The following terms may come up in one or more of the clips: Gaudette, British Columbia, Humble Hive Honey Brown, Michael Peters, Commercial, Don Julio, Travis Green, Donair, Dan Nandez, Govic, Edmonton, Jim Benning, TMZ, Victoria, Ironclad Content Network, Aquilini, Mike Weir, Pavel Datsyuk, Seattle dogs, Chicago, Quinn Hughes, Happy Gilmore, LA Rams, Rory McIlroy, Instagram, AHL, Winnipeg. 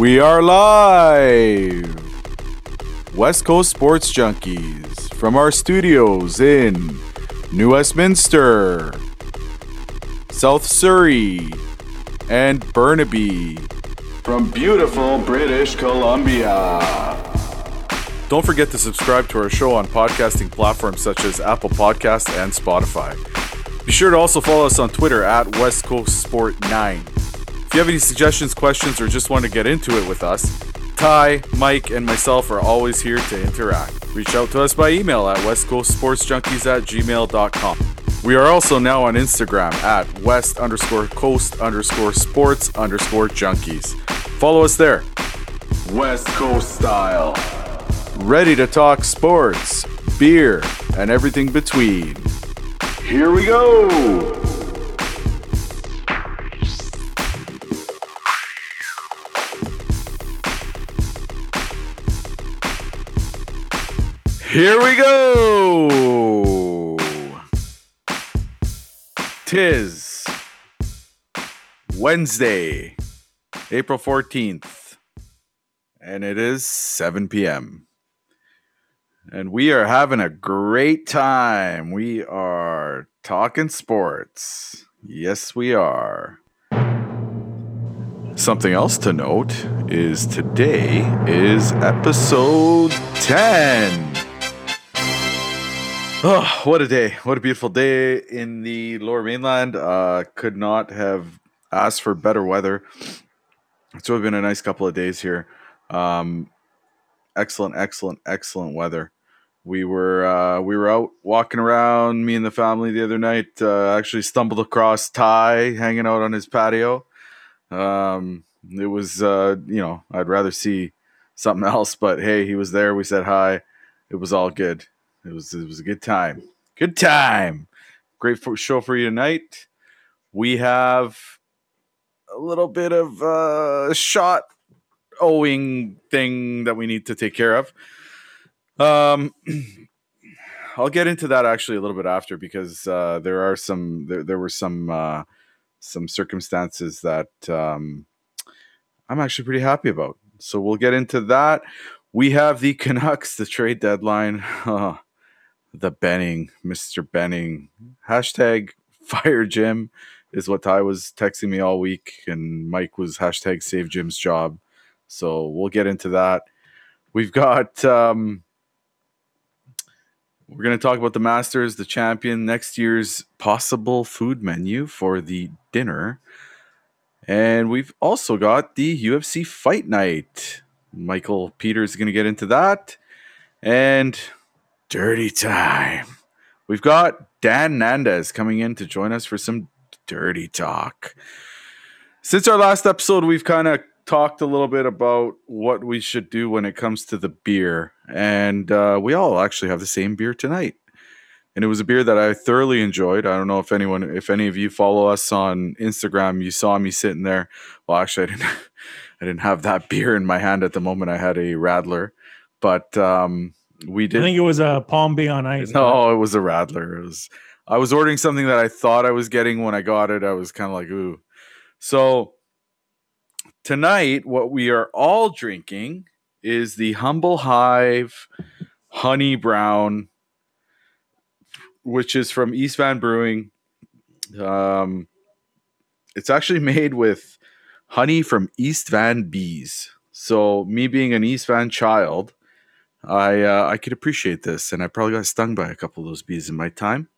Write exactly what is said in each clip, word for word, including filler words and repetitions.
We are live! West Coast Sports Junkies from our studios in New Westminster, South Surrey, and Burnaby from beautiful British Columbia. Don't forget to subscribe to our show on podcasting platforms such as Apple Podcasts and Spotify. Be sure to also follow us on Twitter at West Coast Sport nine. If you have any suggestions, questions, or just want to get into it with us, Ty, Mike, and myself are always here to interact. Reach out to us by email at westcoastsportsjunkies at gmail dot com. We are also now on Instagram at west underscore coast underscore sports underscore junkies. Follow us there. West Coast style. Ready to talk sports, beer, and everything between. Here we go! Here we go! Tis Wednesday, April fourteenth, and it is seven p.m. And we are having a great time. We are talking sports. Yes, we are. Something else to note is today is episode ten. Oh, what a day. What a beautiful day in the Lower Mainland. Uh, could not have asked for better weather. It's really been a nice couple of days here. Um, excellent, excellent, excellent weather. We were uh, we were out walking around, me and the family the other night. Uh, actually stumbled across Ty hanging out on his patio. Um, it was, uh, you know, I'd rather see something else, but hey, he was there. We said hi. It was all good. It was it was a good time. Good time. Great for, show for you tonight. We have a little bit of a uh, shot owing thing that we need to take care of. Um, I'll get into that actually a little bit after because uh, there are some there, there were some uh, some circumstances that um, I'm actually pretty happy about. So we'll get into that. We have the Canucks, the trade deadline, oh, the Benning, Mister Benning, hashtag fire Jim is what Ty was texting me all week, and Mike was hashtag save Jim's job. So we'll get into that. We've got. Um, We're going to talk about the Masters, the champion, next year's possible food menu for the dinner. And we've also got the U F C fight night. Michael Peters is going to get into that. And dirty time. We've got Dan Nandez coming in to join us for some dirty talk. Since our last episode, we've kind of talked a little bit about what we should do when it comes to the beer, and uh, we all actually have the same beer tonight, and it was a beer that I thoroughly enjoyed. I don't know if anyone if any of you follow us on Instagram, you saw me sitting there. Well, actually I didn't I didn't have that beer in my hand at the moment. I had a Radler, but um, we did I think it was a Palm Bay on Ice. No, it was a Radler. It was I was ordering something that I thought I was getting. When I got it, I was kind of like, ooh. So tonight, what we are all drinking is the Humble Hive Honey Brown, which is from East Van Brewing. Um, it's actually made with honey from East Van bees. So, me being an East Van child, I uh, I could appreciate this, and I probably got stung by a couple of those bees in my time.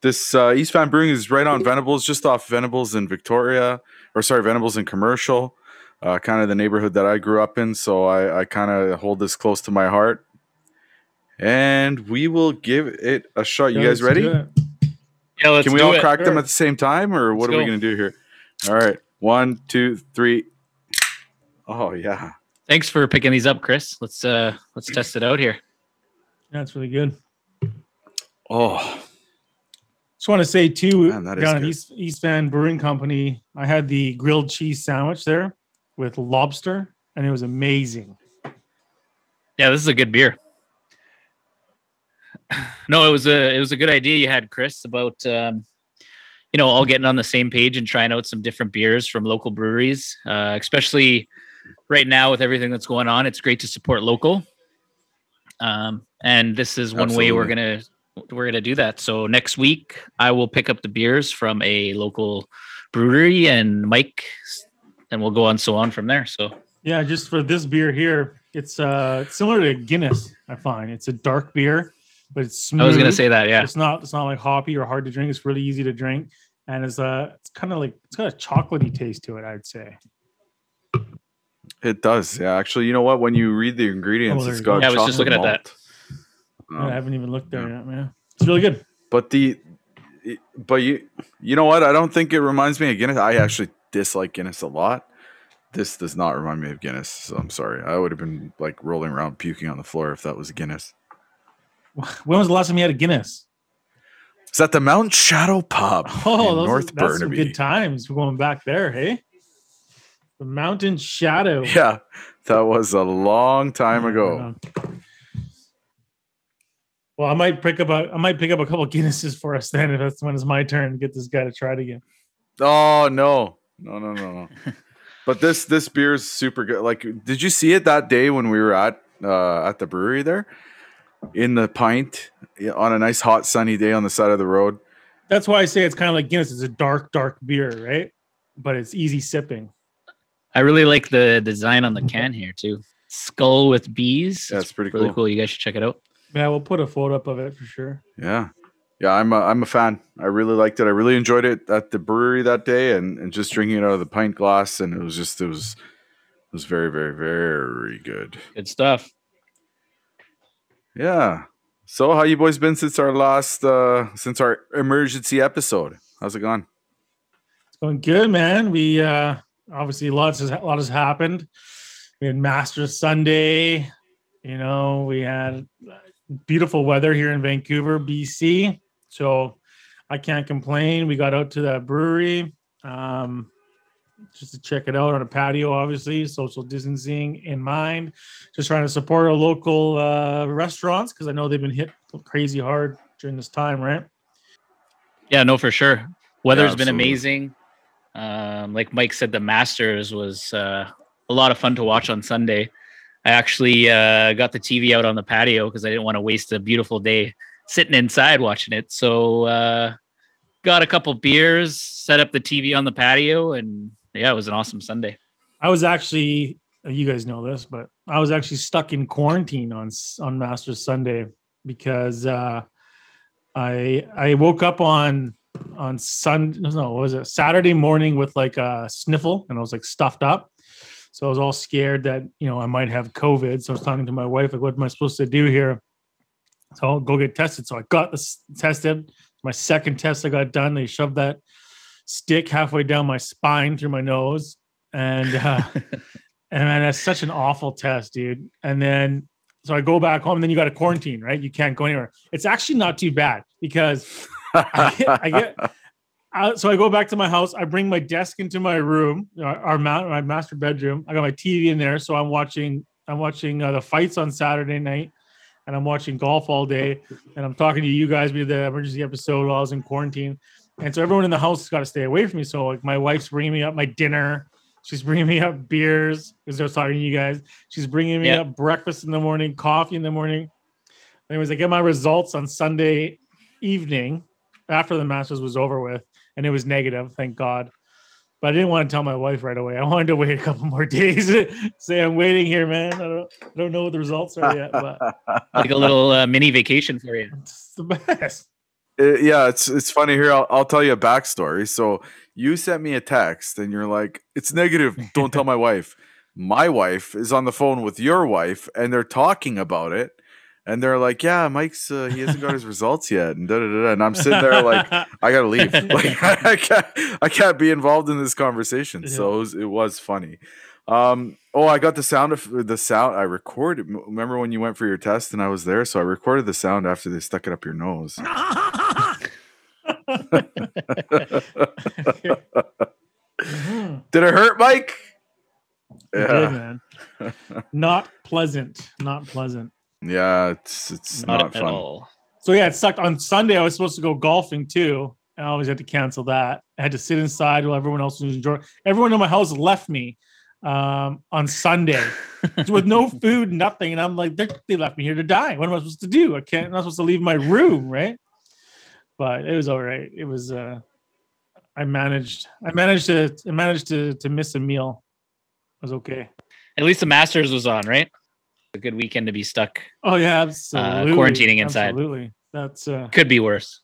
This uh, East Van Brewing is right on Venables, just off Venables in Victoria, or sorry, Venables in Commercial, uh, kind of the neighborhood that I grew up in. So I, I kind of hold this close to my heart. And we will give it a shot. You yeah, guys ready? Yeah, let's Can we do all it. crack sure. them at the same time, or what let's are go. we going to do here? All right. One, two, three. Oh, yeah. Thanks for picking these up, Chris. Let's uh, let's test it out here. Yeah, it's really good. Oh, just want to say too, Man, down at East, East Van Brewing Company, I had the grilled cheese sandwich there with lobster, and it was amazing. Yeah, this is a good beer. No, it was a it was a good idea you had, Chris, about um, you know all getting on the same page and trying out some different beers from local breweries, uh, especially right now with everything that's going on, it's great to support local. Um, and this is one Absolutely. way we're going to, we're going to do that. So next week I will pick up the beers from a local brewery and Mike, and we'll go on so on from there. So yeah, just for this beer here, it's uh similar to Guinness. I find it's a dark beer, but it's smooth. I was going to say that. Yeah. It's not, it's not like hoppy or hard to drink. It's really easy to drink. And it's uh it's kind of like, it's got a chocolatey taste to it, I'd say. It does. Yeah. Actually, you know what? When you read the ingredients, oh, it's got yeah, chocolate I was just looking malt. At that. Yeah, I haven't even looked there yeah. yet, man. It's really good. But the, but you, you know what? I don't think it reminds me of Guinness. I actually dislike Guinness a lot. This does not remind me of Guinness. So I'm sorry. I would have been like rolling around puking on the floor if that was Guinness. When was the last time you had a Guinness? It's at the Mountain Shadow Pub oh, in those, North that's Burnaby. Some good times. We're going back there, hey? The Mountain Shadow. Yeah, that was a long time ago. Well, I might pick up a, I might pick up a couple of Guinnesses for us then if that's when it's my turn to get this guy to try it again. Oh no, no, no, no, no! But this this beer is super good. Like, did you see it that day when we were at uh, at the brewery there in the pint on a nice hot sunny day on the side of the road? That's why I say it's kind of like Guinness. It's a dark, dark beer, right? But it's easy sipping. I really like the design on the can here too. Skull with bees. That's pretty cool. Really cool. You guys should check it out. Yeah, we'll put a photo up of it for sure. Yeah. Yeah, I'm a, I'm a fan. I really liked it. I really enjoyed it at the brewery that day and, and just drinking it out of the pint glass. And it was just, it was, it was very, very, very good. Good stuff. Yeah. So how you boys been since our last, uh, since our emergency episode? How's it gone? It's going good, man. We, uh, obviously lots has, a lot has happened. We had Masters Sunday. You know, we had beautiful weather here in Vancouver, B C. So I can't complain. We got out to that brewery um, just to check it out on a patio, obviously, social distancing in mind. Just trying to support our local uh, restaurants because I know they've been hit crazy hard during this time, right? Yeah, no, for sure. Weather's yeah, been amazing. Um, like Mike said, the Masters was uh, a lot of fun to watch on Sunday. I actually uh, got the T V out on the patio because I didn't want to waste a beautiful day sitting inside watching it. So uh, got a couple beers, set up the T V on the patio, and yeah, it was an awesome Sunday. I was actually, you guys know this, but I was actually stuck in quarantine on on Masters Sunday because uh, I I woke up on on Sunday, no, what was it Saturday morning with like a sniffle, and I was like stuffed up. So I was all scared that, you know, I might have COVID. So I was talking to my wife, like, what am I supposed to do here? So I'll go get tested. So I got this tested. My second test I got done. They shoved that stick halfway down my spine through my nose. And, uh, and man, that's such an awful test, dude. And then, so I go back home and then you got to quarantine, right? You can't go anywhere. It's actually not too bad because I get, I get Uh, so I go back to my house. I bring my desk into my room, our, our ma- my master bedroom. I got my T V in there, so I'm watching. I'm watching uh, the fights on Saturday night, and I'm watching golf all day. And I'm talking to you guys. We did the emergency episode while I was in quarantine, and so everyone in the house has got to stay away from me. So like my wife's bringing me up my dinner. She's bringing me up beers because I was talking to you guys. She's bringing me yeah. up breakfast in the morning, coffee in the morning. Anyways, I get my results on Sunday evening after the Masters was over with. And it was negative, thank God. But I didn't want to tell my wife right away. I wanted to wait a couple more days. Say, I'm waiting here, man. I don't, I don't know what the results are yet. But. Like a little uh, mini vacation for you. It's the best. It, yeah, it's it's funny here. I'll, I'll tell you a backstory. So you sent me a text and you're like, it's negative. Don't tell my wife. My wife is on the phone with your wife and they're talking about it. And they're like, yeah, Mike's, uh, he hasn't got his results yet. And da, da, da, da. And I'm sitting there like, I got to leave. Like, I can't, I can't be involved in this conversation. Yeah. So it was, it was funny. Um, oh, I got the sound of the sound. I recorded. Remember when you went for your test and I was there? So I recorded the sound after they stuck it up your nose. Did it hurt, Mike? Yeah. It did, man. Not pleasant. Not pleasant. Yeah, it's it's not, not fun. At all. So yeah, it sucked. On Sunday, I was supposed to go golfing too. I always had to cancel that. I had to sit inside while everyone else was enjoying. Everyone in my house left me. um, on Sunday with no food, nothing. And I'm like, they left me here to die. What am I supposed to do? I can't, I'm not supposed to leave my room. Right. But it was all right. It was, uh, I managed, I managed to, I managed to, to miss a meal. It was okay. At least the Masters was on, right? A good weekend to be stuck. Oh yeah. Absolutely. Uh, quarantining inside. Absolutely. That's uh, could be worse.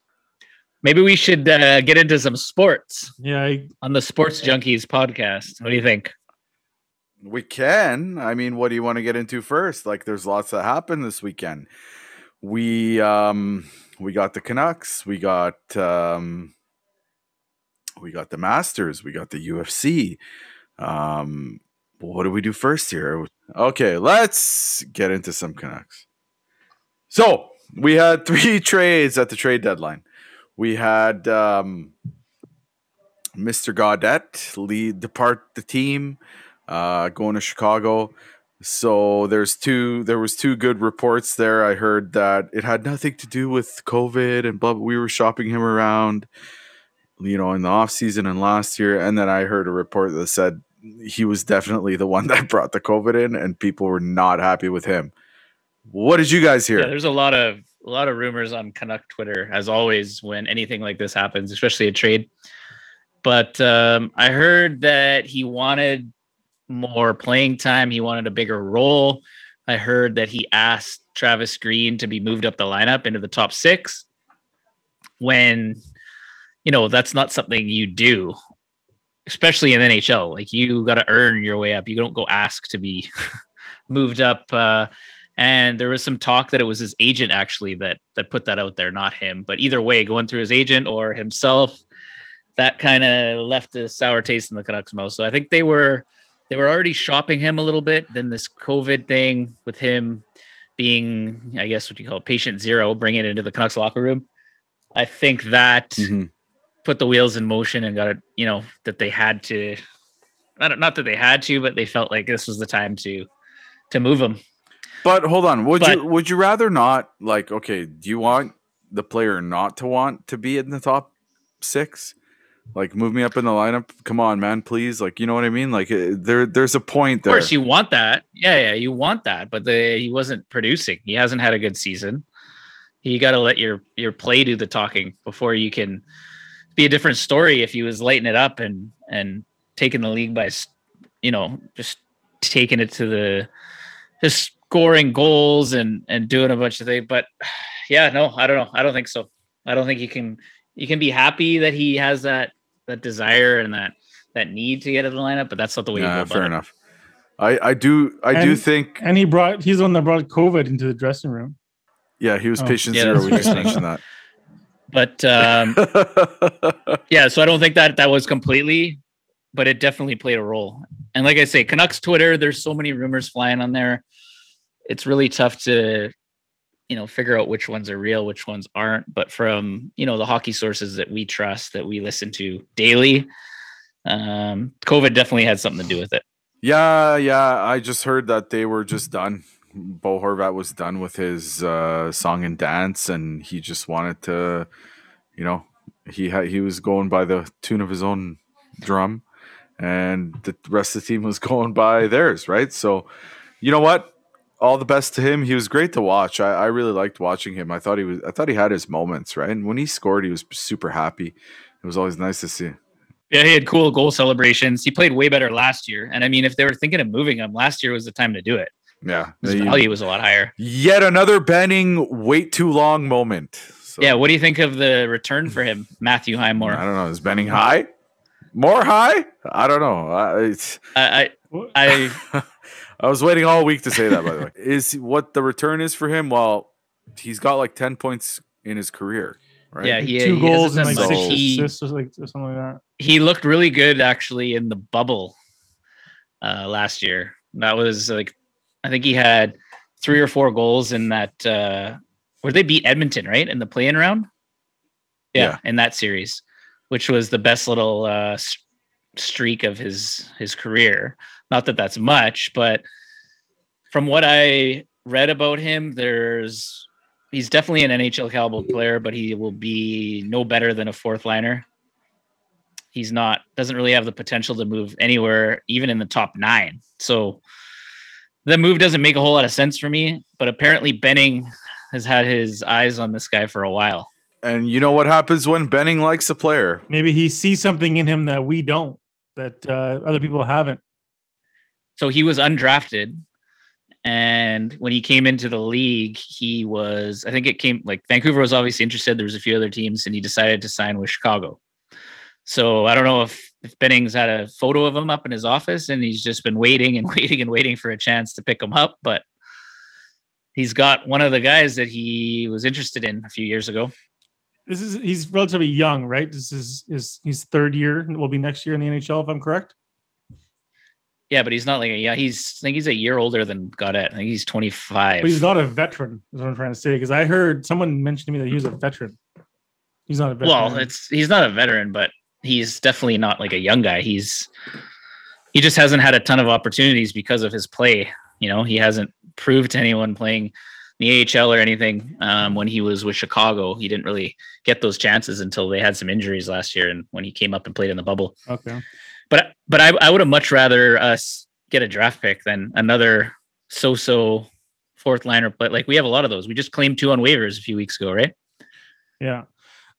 Maybe we should uh, get into some sports. Yeah, I, on the Sports Junkies podcast. What do you think? We can. I mean, what do you want to get into first? Like, there's lots that happened this weekend. We um, we got the Canucks. We got um, we got the Masters. We got the U F C. Um, what do we do first here? Okay, let's get into some Canucks. So we had three trades at the trade deadline. We had um, Mister Gaudette lead depart the team, uh, going to Chicago. So there's two. There was two good reports there. I heard that it had nothing to do with COVID and blah. We were shopping him around, you know, in the off season and last year. And then I heard a report that said he was definitely the one that brought the COVID in, and people were not happy with him. What did you guys hear? Yeah, there's a lot of. A lot of rumors on Canuck Twitter, as always, when anything like this happens, especially a trade. But um, I heard that he wanted more playing time. He wanted a bigger role. I heard that he asked Travis Green to be moved up the lineup into the top six. When, you know, that's not something you do, especially in N H L. Like, you got to earn your way up. You don't go ask to be moved up. Uh, And there was some talk that it was his agent, actually, that that put that out there, not him. But either way, going through his agent or himself, that kind of left a sour taste in the Canucks' mouth. So I think they were they were already shopping him a little bit. Then this COVID thing with him being, I guess, what you call patient zero, bringing it into the Canucks locker room. I think that mm-hmm. put the wheels in motion and got it, you know, that they had to, not, not that they had to, but they felt like this was the time to to move him. But hold on, would but, you would you rather not, like, okay, do you want the player not to want to be in the top six? Like, move me up in the lineup. Come on, man, please. Like, you know what I mean? Like, there, there's a point there. Of course, you want that. Yeah, yeah, you want that. But the, he wasn't producing. He hasn't had a good season. You got to let your, your play do the talking before you can be a different story. If he was lighting it up and, and taking the league by, you know, just taking it to the just scoring goals and, and doing a bunch of things. But yeah, no, I don't know. I don't think so. I don't think you can, you can be happy that he has that, that desire and that, that need to get in the lineup, but that's not the way nah, you go about fair it. Enough. I, I do, I and, do think. And he brought, he's the one that brought COVID into the dressing room. Yeah. He was oh. patient yeah, zero. We just mentioned that. But um, yeah, so I don't think that that was completely, but it definitely played a role. And like I say, Canucks Twitter, there's so many rumors flying on there. It's really tough to, you know, figure out which ones are real, which ones aren't. But from, you know, the hockey sources that we trust, that we listen to daily, um, COVID definitely had something to do with it. Yeah, yeah. I just heard that they were just done. Bo Horvat was done with his uh, song and dance, and he just wanted to, you know, he had, he was going by the tune of his own drum, and the rest of the team was going by theirs, right? So, you know what? All the best to him. He was great to watch. I, I really liked watching him. I thought he was. I thought he had his moments, right? And when he scored, he was super happy. It was always nice to see. Yeah, he had cool goal celebrations. He played way better last year. And I mean, if they were thinking of moving him, last year was the time to do it. Yeah, his value was a lot higher. Yet another Benning wait too long moment. So. Yeah, what do you think of the return for him, Matthew Highmore? I don't know. Is Benning high? More high? I don't know. I it's... I I. I I was waiting all week to say that, by the way. Is what the return is for him? Well, he's got like ten points in his career, right? Yeah, he, two he goals and like so. six he, assists like, or something like that. He looked really good, actually, in the bubble uh, last year. That was like, I think he had three or four goals in that, uh, where they beat Edmonton, right? In the play-in round? Yeah, yeah. In that series, which was the best little uh, streak of his his career. Not that that's much, but from what I read about him, there's he's definitely an N H L caliber player, but he will be no better than a fourth liner. he's not, doesn't really have the potential to move anywhere, even in the top nine. So the move doesn't make a whole lot of sense for me, but apparently Benning has had his eyes on this guy for a while. And you know what happens when Benning likes a player? Maybe he sees something in him that we don't, that uh, other people haven't. So he was undrafted. And when he came into the league, he was, I think it came like Vancouver was obviously interested. There was a few other teams and he decided to sign with Chicago. So I don't know if, if Benning's had a photo of him up in his office and he's just been waiting and waiting and waiting for a chance to pick him up. But he's got one of the guys that he was interested in a few years ago. This is, he's relatively young, right? This is his, his third year and will be next year in the N H L if I'm correct. Yeah, but he's not like a, yeah, he's, I think he's a year older than Gaudette. I think he's twenty-five. But he's not a veteran, is what I'm trying to say. Because I heard someone mention to me that he was a veteran. He's not a veteran. Well, it's, he's not a veteran, but he's definitely not like a young guy. He's, he just hasn't had a ton of opportunities because of his play. You know, he hasn't proved to anyone playing the A H L or anything. Um, when he was with Chicago, he didn't really get those chances until they had some injuries last year and when he came up and played in the bubble. Okay. But but I, I would have much rather us get a draft pick than another so-so fourth liner. But like we have a lot of those. We just claimed two on waivers a few weeks ago, right? Yeah,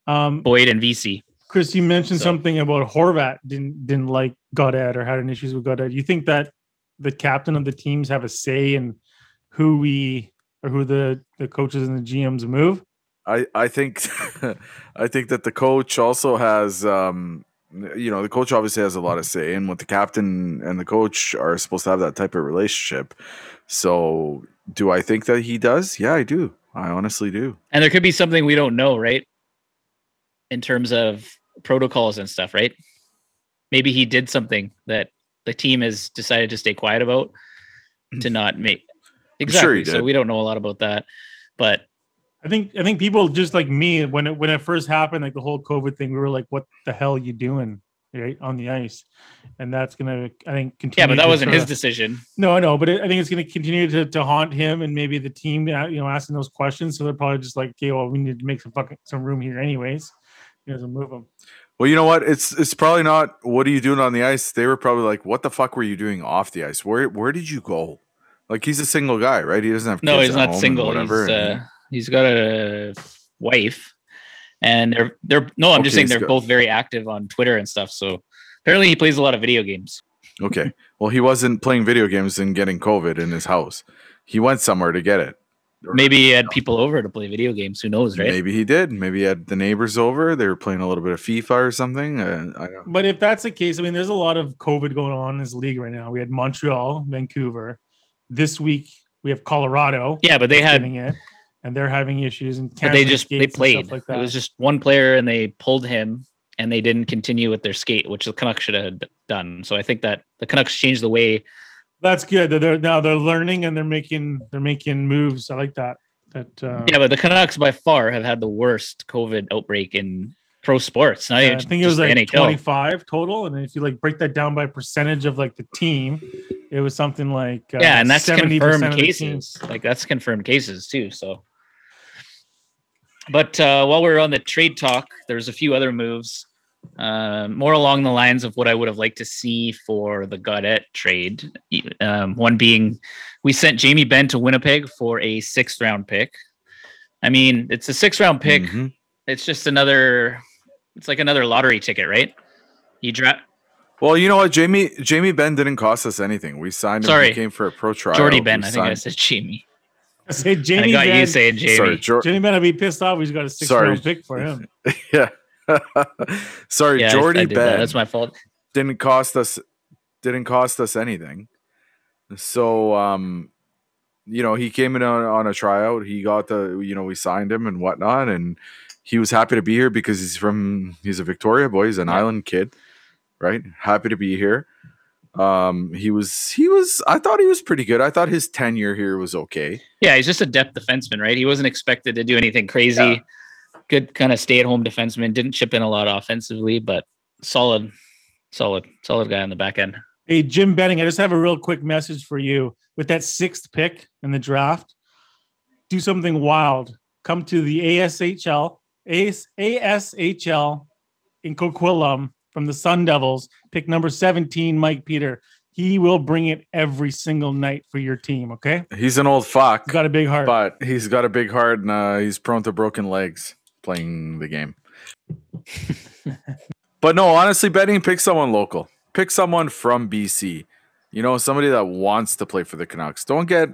um, Boyd and V C. Chris, you mentioned so. something about Horvat didn't didn't like Gaudette or had an issues with Gaudette. Do you think that the captain of the teams have a say in who we or who the, the coaches and the G Ms move? I I think I think that the coach also has. Um, You know, the coach obviously has a lot of say in what the captain and the coach are supposed to have that type of relationship. So do I think that he does? Yeah, I do. I honestly do. And there could be something we don't know, right? In terms of protocols and stuff, right? Maybe he did something that the team has decided to stay quiet about to not make. Exactly. Sure he did. So we don't know a lot about that, but I think I think people just like me when it when it first happened, like the whole COVID thing, we were like, "What the hell are you doing right on the ice?" And that's gonna, I think, continue. Yeah, but that wasn't his decision. No, I know, but it, I think it's gonna continue to, to haunt him and maybe the team, you know, asking those questions. So they're probably just like, "Okay, well, we need to make some fucking some room here, anyways." He doesn't move him. Well, you know what? It's it's probably not. What are you doing on the ice? They were probably like, "What the fuck were you doing off the ice? Where where did you go?" Like he's a single guy, right? He doesn't have kids no. He's at not home single. Whatever. He's, uh, He's got a wife, and they're they're no. I'm okay, just saying they're got... both very active on Twitter and stuff. So apparently, he plays a lot of video games. Okay, well, he wasn't playing video games and getting COVID in his house. He went somewhere to get it. Or maybe he had people over to play video games. Who knows, right? Maybe he did. Maybe he had the neighbors over. They were playing a little bit of FIFA or something. Uh, I don't... But if that's the case, I mean, there's a lot of COVID going on in this league right now. We had Montreal, Vancouver. This week we have Colorado. Yeah, but they had. It. And they're having issues and but they just they played like that. It was just one player and they pulled him and they didn't continue with their skate, which the Canucks should have done. So I think that the Canucks changed the way. That's good. They're now they're learning and they're making they're making moves. I like that. That uh, yeah, but the Canucks by far have had the worst COVID outbreak in pro sports. Not even I think it was like twenty-five total, and if you like break that down by percentage of like the team, it was something like uh, yeah, and that's confirmed cases. Like that's confirmed cases too. So. But uh, while we're on the trade talk, there's a few other moves, uh, more along the lines of what I would have liked to see for the Gaudette trade. Um, one being, we sent Jamie Benn to Winnipeg for a sixth round pick. I mean, it's a sixth round pick. Mm-hmm. It's just another. It's like another lottery ticket, right? You draft. Well, you know what, Jamie Jamie Benn didn't cost us anything. We signed him. Sorry. He came for a pro trial. Jordie Benn. We I signed- think I said Jamie. I say Jamie. I got ben, you saying Jamie. Sorry, Jor- Jamie Benn would be pissed off. He's got a six-round pick for him. yeah. sorry, yeah, Jordie Benn. That. That's my fault. Didn't cost us. Didn't cost us anything. So, um, you know, he came in on, on a tryout. He got the. You know, we signed him and whatnot, and he was happy to be here because he's from. He's a Victoria boy. He's an yeah. island kid, right? Happy to be here. Um, he was, he was, I thought he was pretty good. I thought his tenure here was okay. Yeah. He's just a depth defenseman, right? He wasn't expected to do anything crazy. Yeah. Good kind of stay at home defenseman. Didn't chip in a lot offensively, but solid, solid, solid guy on the back end. Hey, Jim Benning, I just have a real quick message for you with that sixth pick in the draft. Do something wild. Come to the A S H L, A S H L in Coquitlam from the Sun Devils, pick number seventeen, Mike Peter. He will bring it every single night for your team, okay? He's an old fuck. He's got a big heart. But he's got a big heart, and uh, he's prone to broken legs playing the game. But no, honestly, betting, pick someone local. Pick someone from B C. You know, somebody that wants to play for the Canucks. Don't get,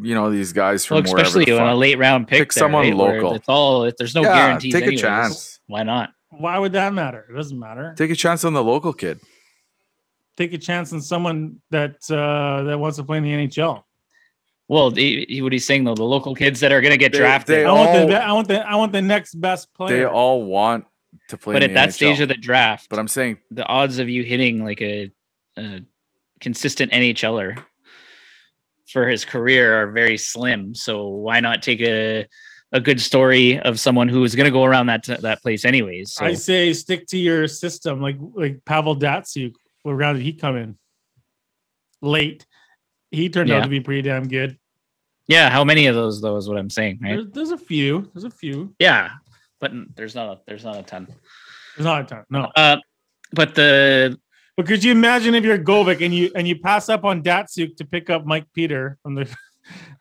you know, these guys from well, especially wherever. Especially on a late round pick. Pick there, someone right? local. Where it's all, there's no yeah, guarantees take anyways. A chance. Why not? Why would that matter? It doesn't matter. Take a chance on the local kid. Take a chance on someone that uh, that wants to play in the N H L. Well, he, he, what he's saying though, the local kids that are going to get they, drafted. They I, all, want the, I want the I want the next best player. They all want to play. But in at the that N H L. Stage of the draft, but I'm saying the odds of you hitting like a, a consistent NHLer for his career are very slim. So why not take a a good story of someone who is going to go around that that place anyways? So. I say stick to your system, like like Pavel Datsyuk. What round did he come in? Late. He turned yeah. out to be pretty damn good. Yeah, how many of those though is what I'm saying, right? There's, there's a few. There's a few. Yeah, but there's not a there's not a ton. There's not a ton. No. Uh, but the but could you imagine if you're Govek and you and you pass up on Datsyuk to pick up Mike Peter from the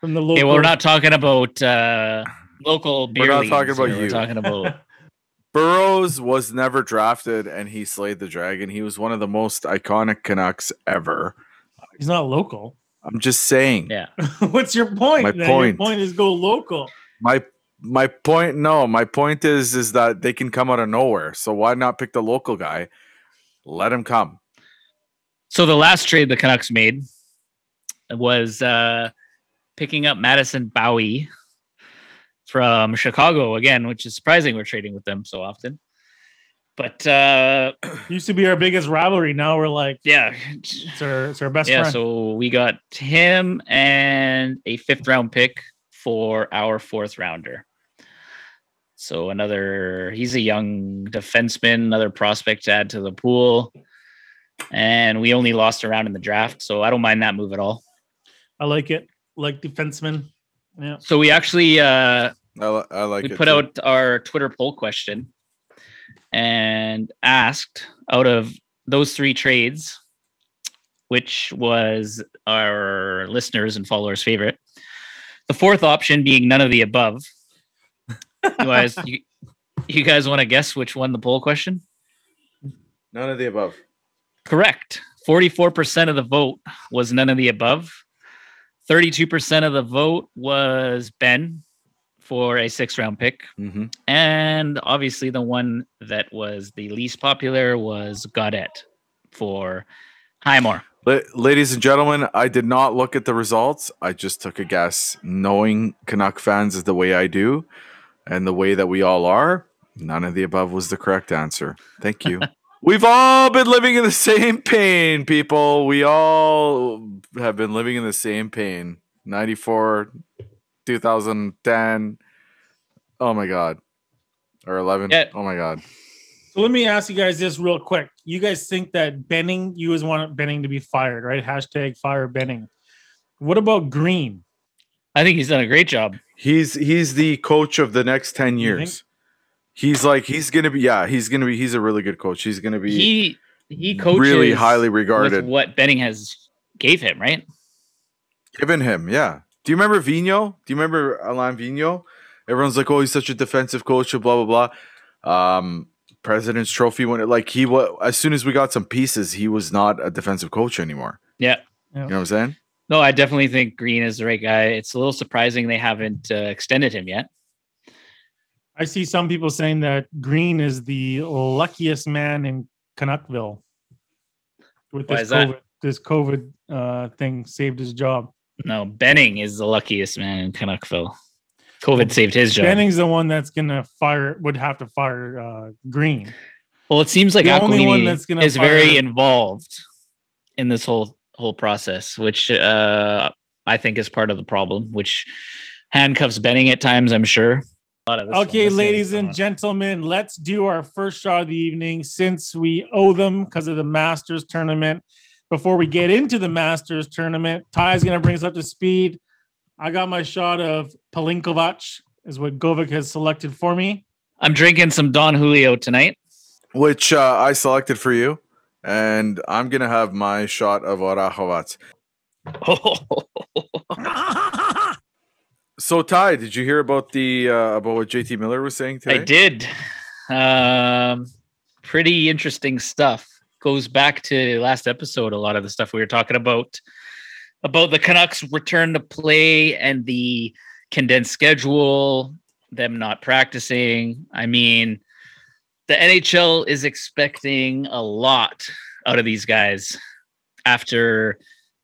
from the local? Okay, well, we're not talking about uh, local beer. We're not leagues, talking about you. We're talking about. Burroughs was never drafted, and he slayed the dragon. He was one of the most iconic Canucks ever. He's not local. I'm just saying. Yeah. What's your point? My then? point. Your point is go local. My my point. No, my point is is that they can come out of nowhere. So why not pick the local guy? Let him come. So the last trade the Canucks made was uh, picking up Madison Bowie from Chicago again, which is surprising. We're trading with them so often, but uh, used to be our biggest rivalry. Now we're like, yeah, it's our, it's our best. Yeah, friend. So we got him and a fifth round pick for our fourth rounder. So another, he's a young defenseman, another prospect to add to the pool, and we only lost a round in the draft, so I don't mind that move at all. I like it, like defenseman. Yeah. So we actually uh, I, I like we it put too. out our Twitter poll question and asked out of those three trades, which was our listeners and followers' favorite, the fourth option being none of the above. You guys, you, you guys want to guess which won the poll question? None of the above. Correct. forty-four percent of the vote was none of the above. thirty-two percent of the vote was Ben for a six-round pick. Mm-hmm. And obviously the one that was the least popular was Gaudette for Highmore. La- ladies and gentlemen, I did not look at the results. I just took a guess. Knowing Canuck fans is the way I do and the way that we all are, none of the above was the correct answer. Thank you. We've all been living in the same pain, people. We all have been living in the same pain. ninety-four, two thousand ten. Oh, my God. Or eleven. Yeah. Oh, my God. So let me ask you guys this real quick. You guys think that Benning, you guys want Benning to be fired, right? Hashtag fire Benning. What about Green? I think he's done a great job. He's he's the coach of the next ten years. He's like, he's going to be, yeah, he's going to be, he's a really good coach. He's going to be he, he coaches really highly regarded. With what Benning has gave him, right? Given him, yeah. Do you remember Vigneault? Do you remember Alain Vigneault? Everyone's like, oh, he's such a defensive coach, blah, blah, blah. Um, President's Trophy, when it, like he was, as soon as we got some pieces, he was not a defensive coach anymore. Yeah. yeah. You know what I'm saying? No, I definitely think Green is the right guy. It's a little surprising they haven't uh, extended him yet. I see some people saying that Green is the luckiest man in Canuckville. With this COVID, this COVID uh, thing saved his job. No, Benning is the luckiest man in Canuckville. COVID saved his job. Benning's the one that's gonna fire. Would have to fire uh, Green. Well, it seems like the only one that's gonna is fire. Very involved in this whole whole process, which uh, I think is part of the problem, which handcuffs Benning at times. I'm sure. Okay, ladies and gentlemen, let's do our first shot of the evening since we owe them because of the Masters tournament. Before we get into the Masters tournament, Ty's going to bring us up to speed. I got my shot of Palinkovac, is what Govek has selected for me. I'm drinking some Don Julio tonight. which uh, I selected for you. And I'm going to have my shot of Orahovac. Oh. So, Ty, did you hear about the uh, about what J T Miller was saying today? I did. Um, pretty interesting stuff. Goes back to last episode, a lot of the stuff we were talking about, about the Canucks' return to play and the condensed schedule, them not practicing. I mean, the N H L is expecting a lot out of these guys after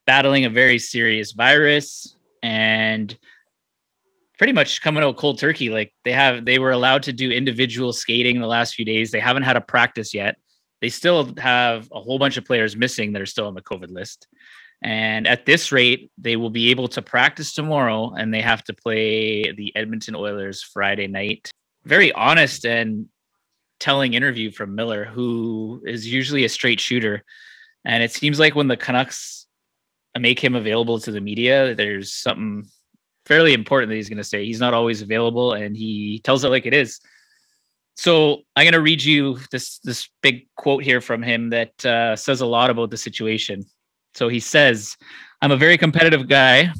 battling a very serious virus and pretty much coming out cold turkey. Like they have, they were allowed to do individual skating the last few days. They haven't had a practice yet. They still have a whole bunch of players missing that are still on the COVID list. And at this rate, they will be able to practice tomorrow, and they have to play the Edmonton Oilers Friday night. Very honest and telling interview from Miller, who is usually a straight shooter. And it seems like when the Canucks make him available to the media, there's something fairly important that he's going to say. He's not always available, and he tells it like it is. So I'm going to read you this, this big quote here from him that uh, says a lot about the situation. So he says, "I'm a very competitive guy,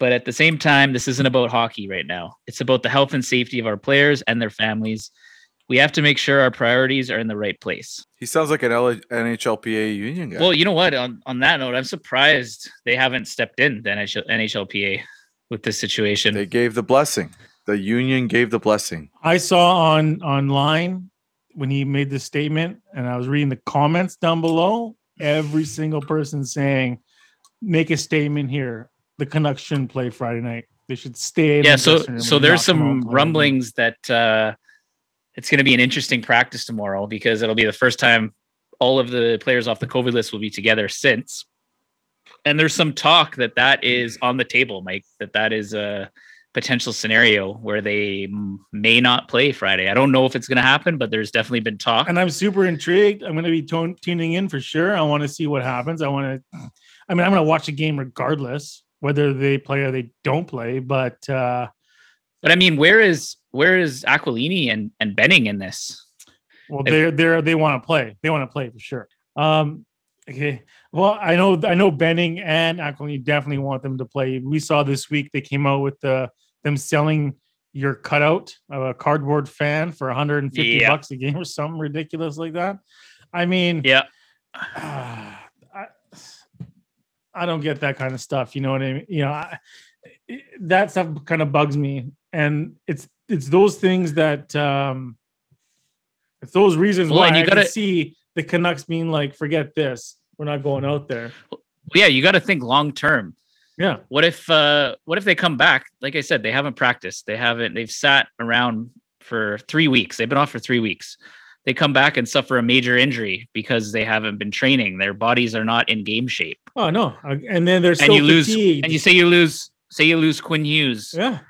but at the same time, this isn't about hockey right now. It's about the health and safety of our players and their families. We have to make sure our priorities are in the right place." He sounds like an N H L P A union guy. Well, you know what? On, on that note, I'm surprised they haven't stepped in the N H L P A with this situation. They gave the blessing. The union gave the blessing. I saw on online when he made this statement, and I was reading the comments down below, every single person saying, make a statement here. The Canucks shouldn't play Friday night. They should stay in. Yeah, so so there's some rumblings that uh, it's going to be an interesting practice tomorrow because it'll be the first time all of the players off the COVID list will be together since. And there's some talk that that is on the table, Mike, that that is a potential scenario where they may not play Friday. I don't know if it's going to happen, but there's definitely been talk. And I'm super intrigued. I'm going to be t- tuning in for sure. I want to see what happens. I want to, I mean, I'm going to watch the game regardless whether they play or they don't play, but, uh, but I mean, where is, where is Aquilini and, and Benning in this? Well, they're they're they want to play. They want to play for sure. Um, Okay. Well, I know I know Benning and Aquilini definitely want them to play. We saw this week they came out with the them selling your cutout of a cardboard fan for one hundred fifty yeah. bucks a game or something ridiculous like that. I mean, yeah, uh, I, I don't get that kind of stuff. You know what I mean? You know, I, that stuff kind of bugs me, and it's it's those things that um, it's those reasons well, why you I gotta- can see. The Canucks mean like, forget this. We're not going out there. Yeah, you got to think long term. Yeah. What if uh, what if they come back? Like I said, they haven't practiced. They haven't. They've sat around for three weeks. They've been off for three weeks. They come back and suffer a major injury because they haven't been training. Their bodies are not in game shape. Oh no! And then there's and you lose. Fatigued. And you say you lose. Say you lose Quinn Hughes. Yeah.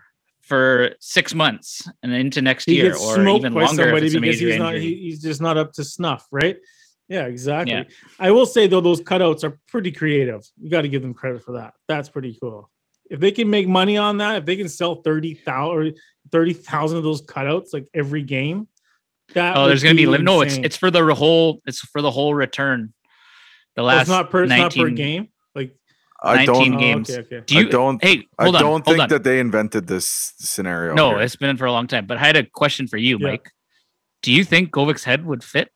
For six months and into next he year or even longer if it's a major he's, not, he, he's just not up to snuff, right? Yeah, exactly. Yeah. I will say, though, those cutouts are pretty creative. You got to give them credit for that. That's pretty cool. If they can make money on that, if they can sell thirty thousand thirty thousand of those cutouts like every game, that oh, there's going to be, be no, it's it's for the whole it's for the whole return. The last oh, it's not per, nineteen it's not per game. Like I don't, games. Oh, okay, okay. Do you, I don't, hey, hold I don't on, think hold that they invented this scenario. No, here. It's been for a long time, but I had a question for you, yeah. Mike. Do you think Govic's head would fit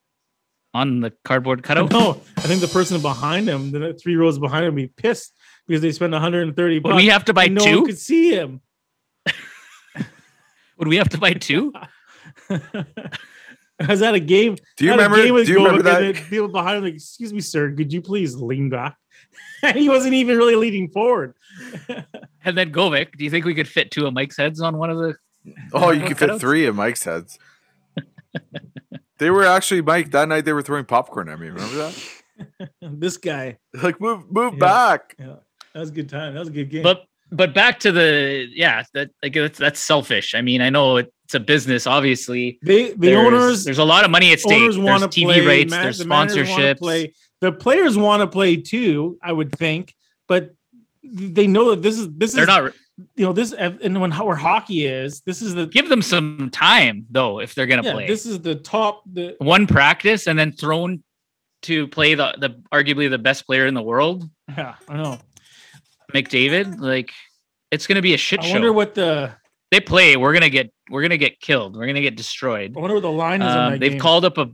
on the cardboard cutout? No, I think the person behind him, the three rows behind him, would be pissed because they spent one hundred thirty bucks. Would we have to buy two? No one could see him. Would we have to buy two? I was at a game. Do you remember? Do you remember that? People behind him, like, excuse me, sir, could you please lean back? And he wasn't even really leaning forward. And then Govic, do you think we could fit two of Mike's heads on one of the? Oh, you could fit three of Mike's heads. They were actually Mike that night. They were throwing popcorn at me. Remember that? This guy, like move, move yeah. back. Yeah, that was a good time. That was a good game. But but back to the yeah, that like that's, that's selfish. I mean, I know it. It's a business, obviously. They, the there's, owners, there's a lot of money at stake. Owners there's T V play, rates, man, there's the sponsorships. Play. The players want to play too, I would think, but they know that this is this they're is not, you know, this, and when where hockey is, this is the give them some time though if they're gonna yeah, play. This is the top the one practice and then thrown to play the, the arguably the best player in the world. Yeah, I know. McDavid, like it's gonna be a shit I show. I wonder what the they play. We're gonna get we're gonna get killed. We're gonna get destroyed. I wonder what the line is. Um, in that they've game. called up a.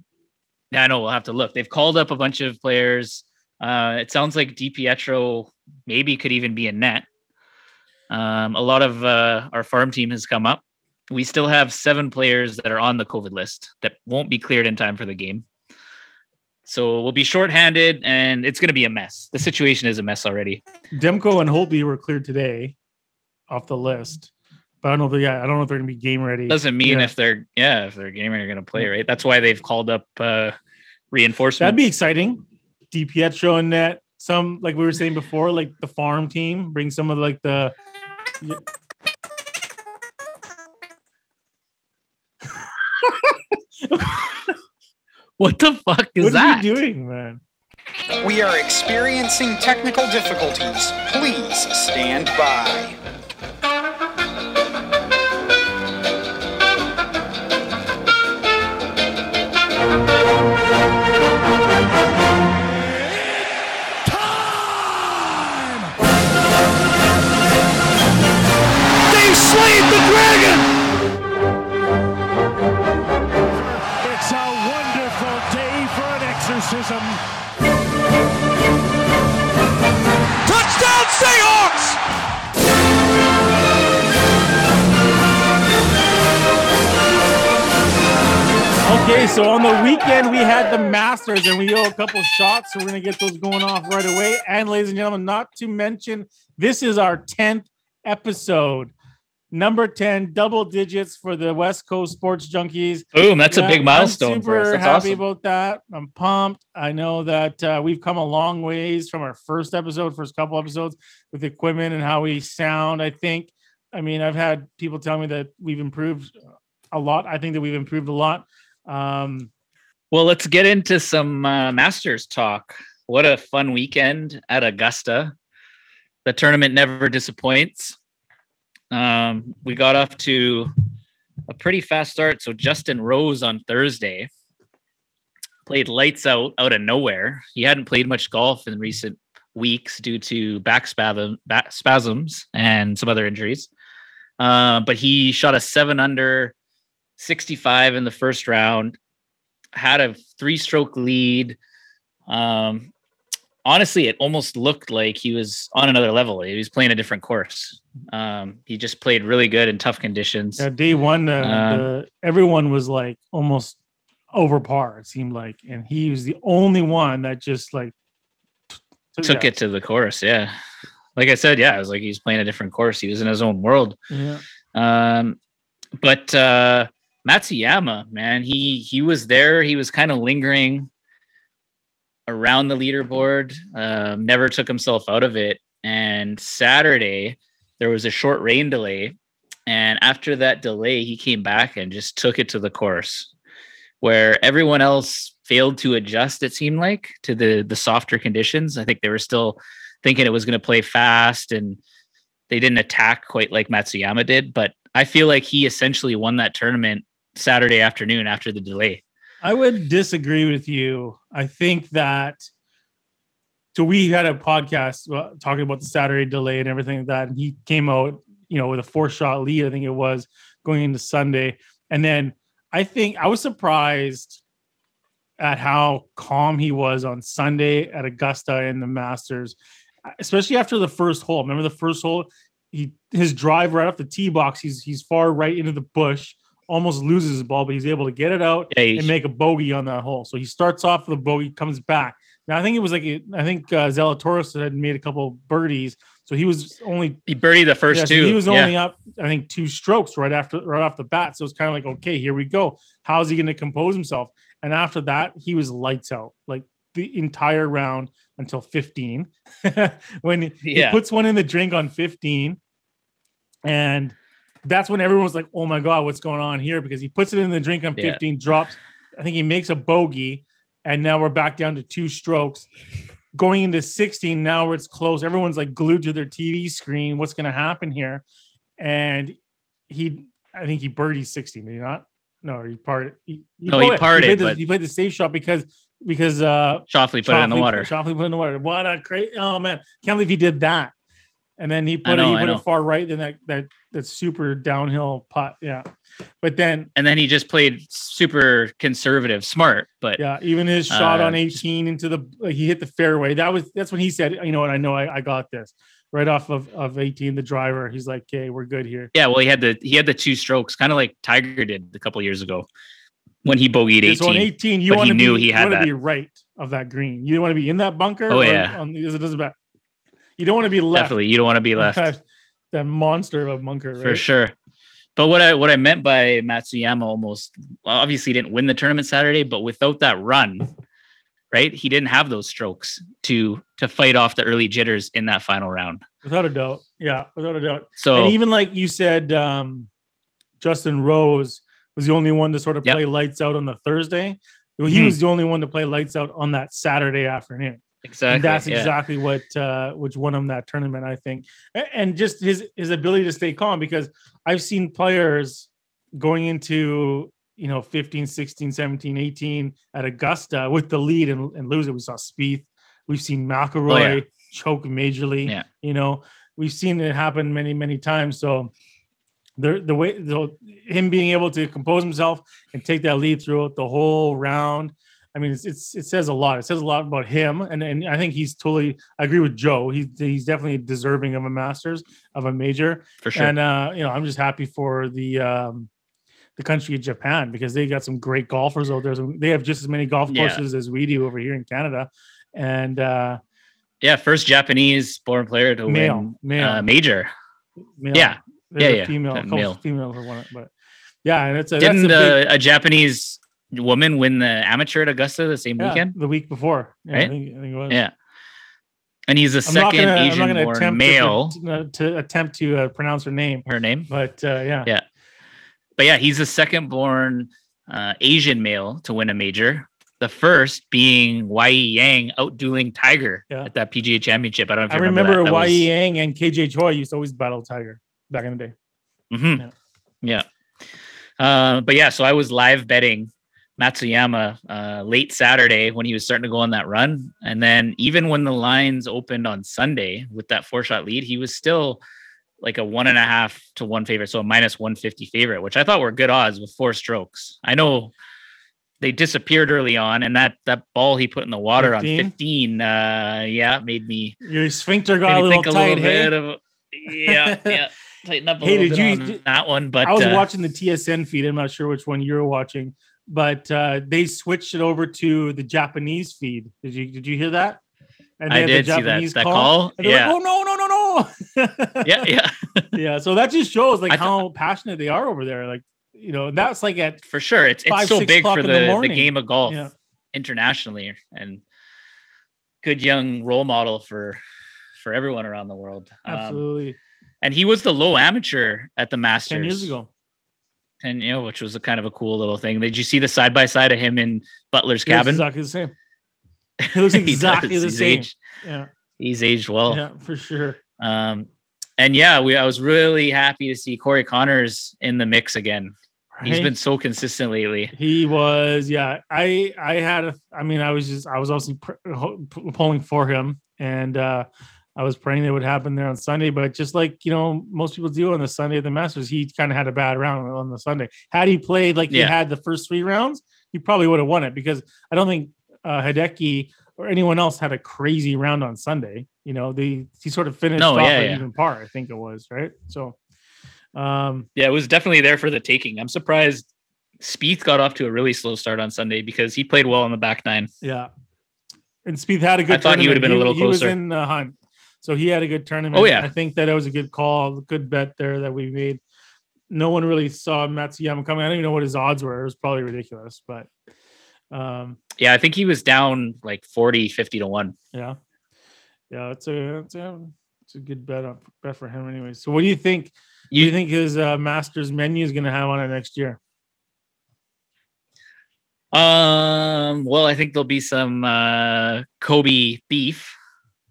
I know we'll have to look. They've called up a bunch of players. Uh, it sounds like DiPietro maybe could even be in net. Um, a lot of uh, our farm team has come up. We still have seven players that are on the COVID list that won't be cleared in time for the game. So we'll be shorthanded, and it's going to be a mess. The situation is a mess already. Demko and Holtby were cleared today off the list, but I don't know if they, yeah, I don't know if they're going to be game ready. Doesn't mean yeah. if they're yeah if they're game ready, they're going to play, right? That's why they've called up uh, reinforcements. That'd be exciting. DiPietro in net. Some, like we were saying before, like the farm team, bring some of like the. Yeah. What the fuck is what that? What are you doing, man? We are experiencing technical difficulties. Please stand by. Touchdown Seahawks! Okay, so on the weekend we had the Masters and we owe a couple shots, so we're going to get those going off right away. And ladies and gentlemen, not to mention, this is our tenth episode. Number ten, double digits for the West Coast Sports Junkies. Boom, that's yeah, a big milestone for us. I'm super happy awesome. about that. I'm pumped. I know that uh, we've come a long ways from our first episode, first couple episodes with equipment and how we sound, I think. I mean, I've had people tell me that we've improved a lot. I think that we've improved a lot. Um, well, let's get into some uh, Masters talk. What a fun weekend at Augusta. The tournament never disappoints. Um, we got off to a pretty fast start. So Justin Rose on Thursday played lights out out of nowhere. He hadn't played much golf in recent weeks due to back, spasm, back spasms and some other injuries. Uh, but he shot a seven under sixty-five in the first round, had a three stroke lead. Um, Honestly, it almost looked like he was on another level. He was playing a different course. Um, he just played really good in tough conditions. Yeah, day one, uh, um, the, everyone was like almost over par, it seemed like. And he was the only one that just like t- t- took yeah. it to the course. Yeah. Like I said, yeah, it was like he was playing a different course. He was in his own world. Yeah. Um, but uh, Matsuyama, man, he he was there. He was kind of lingering around the leaderboard, um, never took himself out of it. And Saturday there was a short rain delay, and after that delay he came back and just took it to the course, where everyone else failed to adjust, it seemed like, to the the softer conditions. I think they were still thinking it was going to play fast, and they didn't attack quite like Matsuyama did, but I feel like he essentially won that tournament Saturday afternoon after the delay. I would disagree with you. I think that, so we had a podcast well, talking about the Saturday delay and everything like that, and he came out, you know, with a four-shot lead, I think it was, going into Sunday. And then I think I was surprised at how calm he was on Sunday at Augusta in the Masters, especially after the first hole. Remember the first hole? He his drive right off the tee box, he's he's far right into the bush. Almost loses his ball, but he's able to get it out yeah, and make a bogey on that hole. So he starts off with a bogey, comes back. Now, I think it was like, I think uh, Zalatoris had made a couple of birdies. So he was only... He birdied the first yeah, two. So he was yeah. only up, I think, two strokes right after, right off the bat. So it's kind of like, okay, here we go. How's he going to compose himself? And after that, he was lights out, like the entire round until fifteen. When yeah. he puts one in the drink on fifteen, and... That's when everyone was like, oh my God, what's going on here? Because he puts it in the drink on fifteen, yeah. drops. I think he makes a bogey, and now we're back down to two strokes. going into sixteen, now it's close. Everyone's like glued to their T V screen. What's going to happen here? And he, I think he birdied sixteen. Did he not? No, he parted. He, he no, he parted. He, but... he played the safe shot because because uh, Shoffley put Shoffley, it in the water. Shoffley put it in the water. What a crazy! Oh man, can't believe he did that. And then he put know, it. He put it far right. Then that that that super downhill putt. Yeah, but then and then he just played super conservative, smart. But yeah, even his shot uh, on eighteen into the like, he hit the fairway. That was that's when he said, you know what? I know I, I got this. Right off of, of eighteen, the driver, he's like, "Okay, we're good here." Yeah, well, he had the he had the two strokes, kind of like Tiger did a couple of years ago when he bogeyed eighteen. So on eighteen, you want to be, he had that. Be right of that green. You want to be in that bunker. Oh yeah, on, it doesn't matter. You don't want to be left. Definitely, you don't want to be left. That, that monster of a bunker, right? For sure. But what I what I meant by Matsuyama almost obviously didn't win the tournament Saturday, but without that run. Right, he didn't have those strokes to to fight off the early jitters in that final round. Without a doubt, yeah, without a doubt. So, and even like you said, um, Justin Rose was the only one to sort of yep. play lights out on the Thursday. Well, he hmm. was the only one to play lights out on that Saturday afternoon. Exactly, and that's yeah. exactly what uh, which won him that tournament, I think, and just his his ability to stay calm, because I've seen players going into, you know, fifteen, sixteen, seventeen, eighteen at Augusta with the lead and, and lose it. We saw Spieth. We've seen McIlroy oh, yeah. choke majorly. Yeah. You know, we've seen it happen many, many times. So the the way the, him being able to compose himself and take that lead throughout the whole round, I mean, it's, it's it says a lot. It says a lot about him. And and I think he's totally, I agree with Joe. He's, he's definitely deserving of a Masters, of a major. For sure. And, uh, you know, I'm just happy for the, um, the country of Japan, because they got some great golfers out there. They have just as many golf courses yeah. as we do over here in Canada. And uh, yeah, first Japanese born player to male, win male. Uh, major. Male. Yeah. There's yeah. yeah. Female, uh, male. female who won it, but yeah. And it's a, didn't that's a, big, uh, a Japanese woman win the amateur at Augusta the same yeah, weekend? The week before. Yeah, right? I think, I think it was. Yeah. And he's the second Asian born male to, to attempt to uh, pronounce her name, her name. But uh, yeah. Yeah. But yeah, he's the second born uh, Asian male to win a major. The first being Wai Yang outdueling Tiger yeah. at that P G A Championship. I don't know if you I remember, remember Wai was... Yang and K J Choi used to always battle Tiger back in the day. Mm-hmm. Yeah. yeah. Uh, but yeah, so I was live betting Matsuyama uh, late Saturday when he was starting to go on that run. And then even when the lines opened on Sunday with that four-shot lead, he was still... like a one and a half to one favorite, so a minus one fifty favorite, which I thought were good odds with four strokes. I know they disappeared early on, and that, that ball he put in the water fifteen on fifteen, uh, yeah, made me. Your sphincter got a little tight. A little hey? bit of, yeah, yeah, tighten up a hey, little did bit you, on that one. But I was uh, watching the T S N feed. I'm not sure which one you were watching, but uh, they switched it over to the Japanese feed. Did you did you hear that? And I did the see that, that call. call. Yeah. Like, oh no no no no. yeah yeah yeah. So that just shows like th- how passionate they are over there. Like, you know, that's like at for sure. It's five, it's so big for the, the, the game of golf yeah. internationally, and good young role model for for everyone around the world. Absolutely. Um, and he was the low amateur at the Masters ten years ago. And you know, which was a kind of a cool little thing. Did you see the side by side of him in Butler's yeah, cabin? Exactly the same. It looks exactly the same. Aged, yeah, he's aged well. Yeah, for sure. Um, and yeah, we I was really happy to see Corey Connors in the mix again. Right? He's been so consistent lately. He was, yeah. I I had a, I mean, I was just, I was obviously pr- pulling for him, and uh, I was praying that would happen there on Sunday. But just like, you know, most people do on the Sunday of the Masters, he kind of had a bad round on the Sunday. Had he played like yeah. he had the first three rounds, he probably would have won it, because I don't think. Uh, Hideki or anyone else had a crazy round on Sunday. You know, they he sort of finished no, off yeah, at yeah. even par, I think it was, right? So, um, yeah, it was definitely there for the taking. I'm surprised Spieth got off to a really slow start on Sunday, because he played well on the back nine. Yeah, and Spieth had a good. I thought tournament. he would have been he, a little he closer. He was in the hunt, so he had a good tournament. Oh yeah, I think that it was a good call, a good bet there that we made. No one really saw Matsuyama coming. I don't even know what his odds were. It was probably ridiculous, but. Um, yeah, I think he was down like forty, fifty to one. Yeah. Yeah. It's a, it's a, it's a good bet, on, bet for him anyway. So what do you think, you, do you think his uh, Masters menu is going to have on it next year? Um, well, I think there'll be some uh, Kobe beef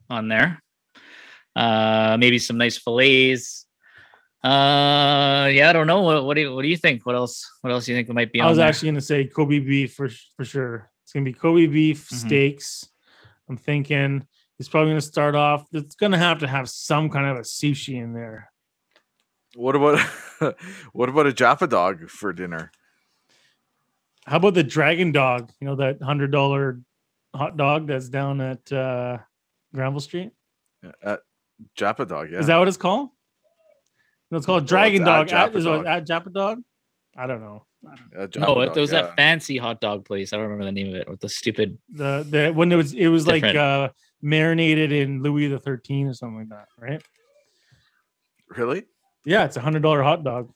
on there. Uh, maybe some nice fillets. Uh, yeah, I don't know. What, what do you, what do you think? What else? What else do you think might be? I on was there? actually going to say Kobe beef for for sure. It's going to be Kobe beef mm-hmm. steaks. I'm thinking it's probably going to start off. It's going to have to have some kind of a sushi in there. What about what about a Jaffa dog for dinner? How about the dragon dog? You know, that one hundred dollars hot dog that's down at uh, Granville Street? Yeah, at Jaffa dog, yeah. Is that what it's called? No, it's called dragon well, it's dog. At Jaffa at, dog. Is it at Jaffa dog? I don't know. Uh, no, it was yeah. that fancy hot dog place. I don't remember the name of it. With the stupid the the when it was it was different. like uh, marinated in Louis the Thirteenth or something like that, right? Really? Yeah, it's a hundred dollar hot dog.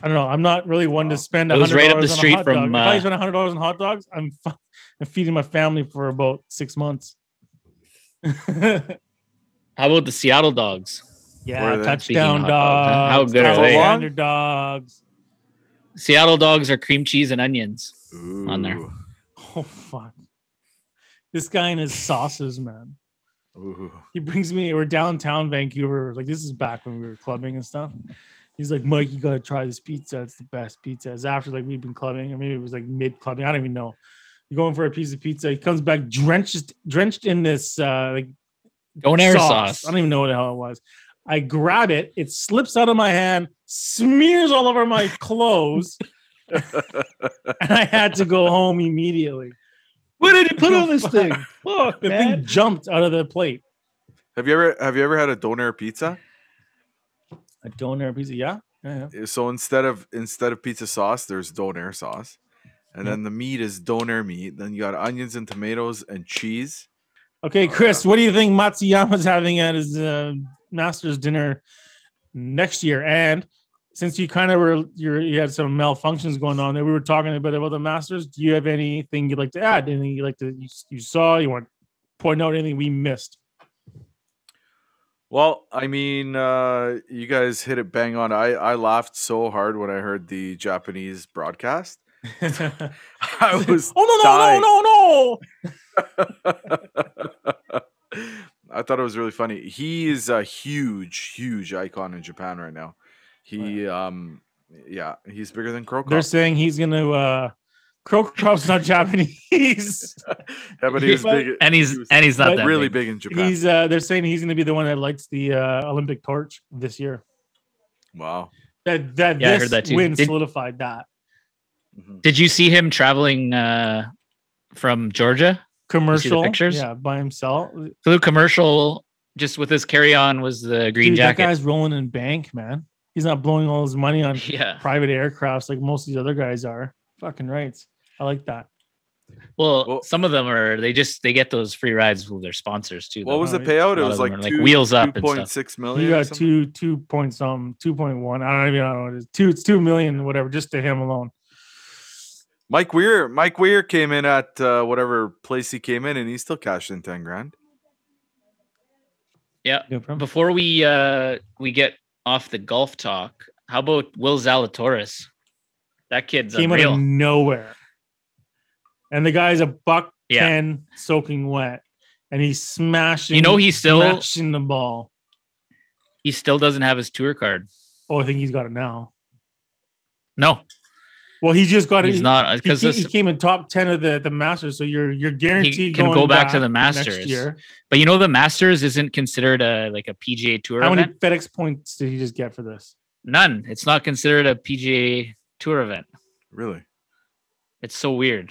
I don't know. I'm not really one to spend. It was right up the street from. Uh, if I spend a hundred dollars on hot dogs, I'm, f- I'm feeding my family for about six months. How about the Seattle dogs? Yeah, touchdown dogs. Dog. How good are they? Underdogs. Seattle dogs are cream cheese and onions Ooh. on there. Oh fuck! This guy and his sauces, man. Ooh. He brings me. We're downtown Vancouver. Like this is back when we were clubbing and stuff. He's like, Mike, you gotta try this pizza. It's the best pizza. It's after like we've been clubbing, or maybe it was like mid clubbing. I don't even know. You're going for a piece of pizza. He comes back drenched, drenched in this uh, like Donair sauce. sauce. I don't even know what the hell it was. I grab it. It slips out of my hand, smears all over my clothes, and I had to go home immediately. What did he put on this thing? Fuck, the man. thing jumped out of the plate. Have you ever have you ever had a Donair pizza? A Donair pizza, yeah. yeah, yeah. So instead of instead of pizza sauce, there's Donair sauce, and mm-hmm. then the meat is Donair meat. Then you got onions and tomatoes and cheese. Okay, Chris, uh, what do you think Matsuyama's having at his uh, Masters dinner next year? And since you kind of were you're, you had some malfunctions going on there, we were talking a bit about the Masters. Do you have anything you'd like to add? Anything you like to you, you saw? You want to point out anything we missed? Well, I mean, uh, you guys hit it bang on. I, I laughed so hard when I heard the Japanese broadcast. I was oh no no no no no! I thought it was really funny. He is a huge, huge icon in Japan right now. He, wow. um, yeah, he's bigger than Krokop. They're saying he's gonna. Uh... Krokop's not Japanese. yeah, but he's but, big, and he's he was, and he's not that really big. big in Japan. He's uh, they're saying he's going to be the one that lights the uh, Olympic torch this year. Wow, that that yeah, this I heard that win did, solidified that. Did you see him traveling uh, from Georgia? Commercial pictures, yeah, by himself. So the commercial, just with his carry-on, was the green Dude, jacket. That guy's rolling in bank, man. He's not blowing all his money on yeah. private aircrafts like most of these other guys are. Fucking rights. I like that. Well, well, some of them are they just they get those free rides with their sponsors too. What though. was the payout? It was like, two, like wheels up two point six million. You got two two point some two point one. I don't even know what it is. Two it's two million whatever just to him alone. Mike Weir Mike Weir came in at uh, whatever place he came in and he still cashed in ten grand. Yeah. No Before we uh, we get off the golf talk, how about Will Zalatoris? That kid's came unreal. out of nowhere. And the guy's a buck yeah. ten soaking wet. And he's smashing, you know, he's still smashing the ball. He still doesn't have his tour card. Oh, I think he's got it now. No. Well, he just got he's it. He's not because he, he came in top ten of the, the Masters. So you're you're guaranteed he can going go back, back to the Masters next year. But you know the Masters isn't considered a like a P G A tour. How event? many FedEx points did he just get for this? None. It's not considered a P G A tour event. Really? It's so weird.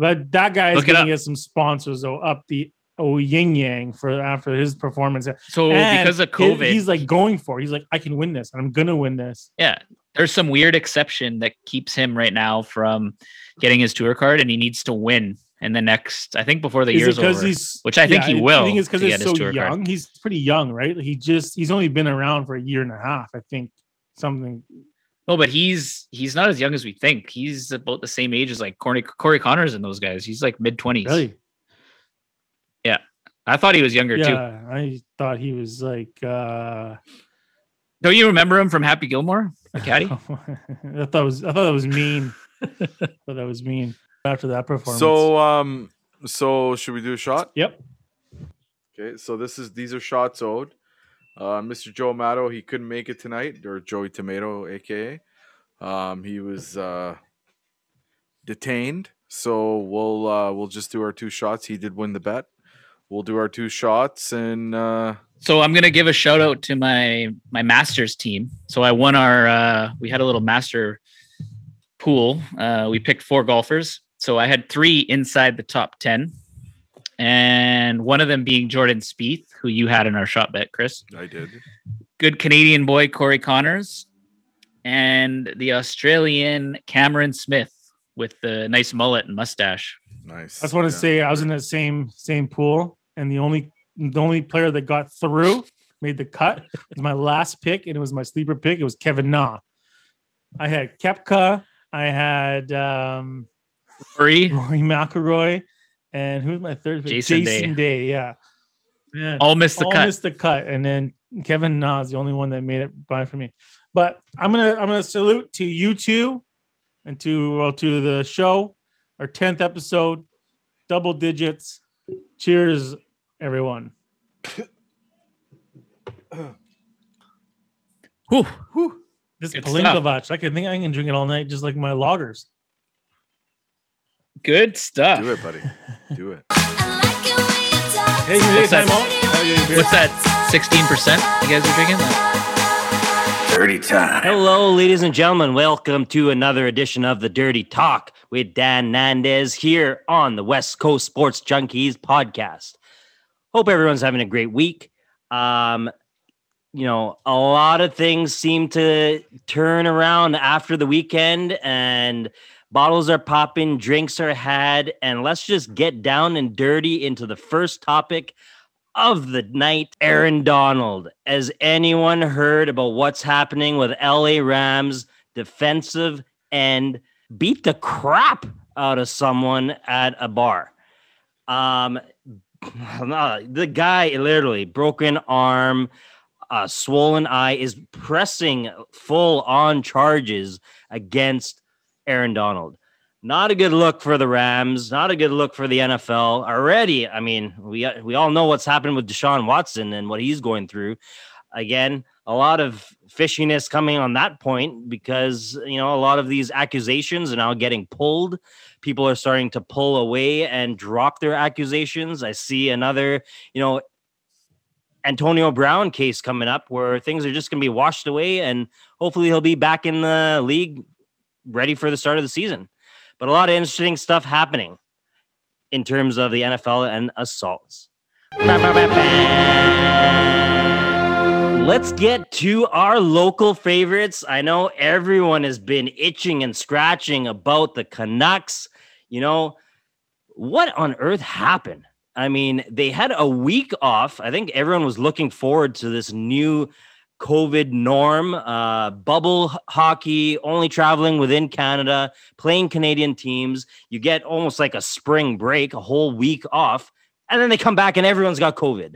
But that guy is going to get some sponsors though up the oh yin yang for after his performance. So and because of COVID, it, he's like going for it. He's like, I can win this. I'm going to win this. Yeah, there's some weird exception that keeps him right now from getting his tour card, and he needs to win in the next. I think before the is year's over, he's, which I yeah, think he will. I think it's because he's so young. Card. He's pretty young, right? He just he's only been around for a year and a half. I think something. No, but he's he's not as young as we think. He's about the same age as like Corey, Corey Connors and those guys. He's like mid twenties. Really? Yeah. I thought he was younger yeah, too. I thought he was like... Uh... Don't you remember him from Happy Gilmore? The caddy? I, thought it was, I thought that was mean. I thought that was mean. after that performance. So, um, so should we do a shot? Yep. Okay, so this is these are shots owed. Uh, Mister Joe Amato, he couldn't make it tonight, or Joey Tomato, aka. Um, he was uh, detained, so we'll uh, we'll just do our two shots. He did win the bet. We'll do our two shots, and uh... so I'm gonna give a shout out to my my Masters team. So I won our uh, we had a little master pool. Uh, we picked four golfers, so I had three inside the top ten. And one of them being Jordan Spieth, who you had in our shot bet, Chris. I did. Good Canadian boy, Corey Connors. And the Australian Cameron Smith with the nice mullet and mustache. Nice. I just want to yeah. say I was in that same same pool. And the only the only player that got through, made the cut, was my last pick. And it was my sleeper pick. It was Kevin Na. I had Koepka. I had um, Rory. Rory McIlroy. And who's my third pick? Jason, Jason Day. Day, yeah. Man, all missed the all cut. All missed the cut. And then Kevin Na is the only one that made it by for me. But I'm gonna I'm gonna salute to you two and to well, to the show, our tenth episode, double digits. Cheers, everyone. Whew, whew. This Palinkovac, I can think I can drink it all night, just like my lagers. Good stuff. Do it, buddy. Do it. Hey, what's that? What's that? sixteen percent you guys are drinking? Like? Dirty Talk. Hello, ladies and gentlemen. Welcome to another edition of the Dirty Talk with Dan Nandez here on the West Coast Sports Junkies podcast. Hope everyone's having a great week. Um, you know, a lot of things seem to turn around after the weekend, and bottles are popping, drinks are had, and let's just get down and dirty into the first topic of the night. Aaron Donald. Has anyone heard about what's happening with L A Rams defensive end? Beat the crap out of someone at a bar. Um, the guy literally broken arm, uh, swollen eye, is pressing full on charges against Aaron Donald. Not a good look for the Rams. Not a good look for the N F L already. I mean, we we all know what's happened with Deshaun Watson and what he's going through. Again, a lot of fishiness coming on that point because, you know, a lot of these accusations are now getting pulled. People are starting to pull away and drop their accusations. I see another, you know, Antonio Brown case coming up where things are just going to be washed away, and hopefully he'll be back in the league ready for the start of the season. But a lot of interesting stuff happening in terms of the N F L and assaults. Let's get to our local favorites. I know everyone has been itching and scratching about the Canucks. You know, what on earth happened? I mean, they had a week off. I think everyone was looking forward to this new COVID norm, uh, bubble hockey, only traveling within Canada, playing Canadian teams. You get almost like a spring break, a whole week off, and then they come back and everyone's got COVID.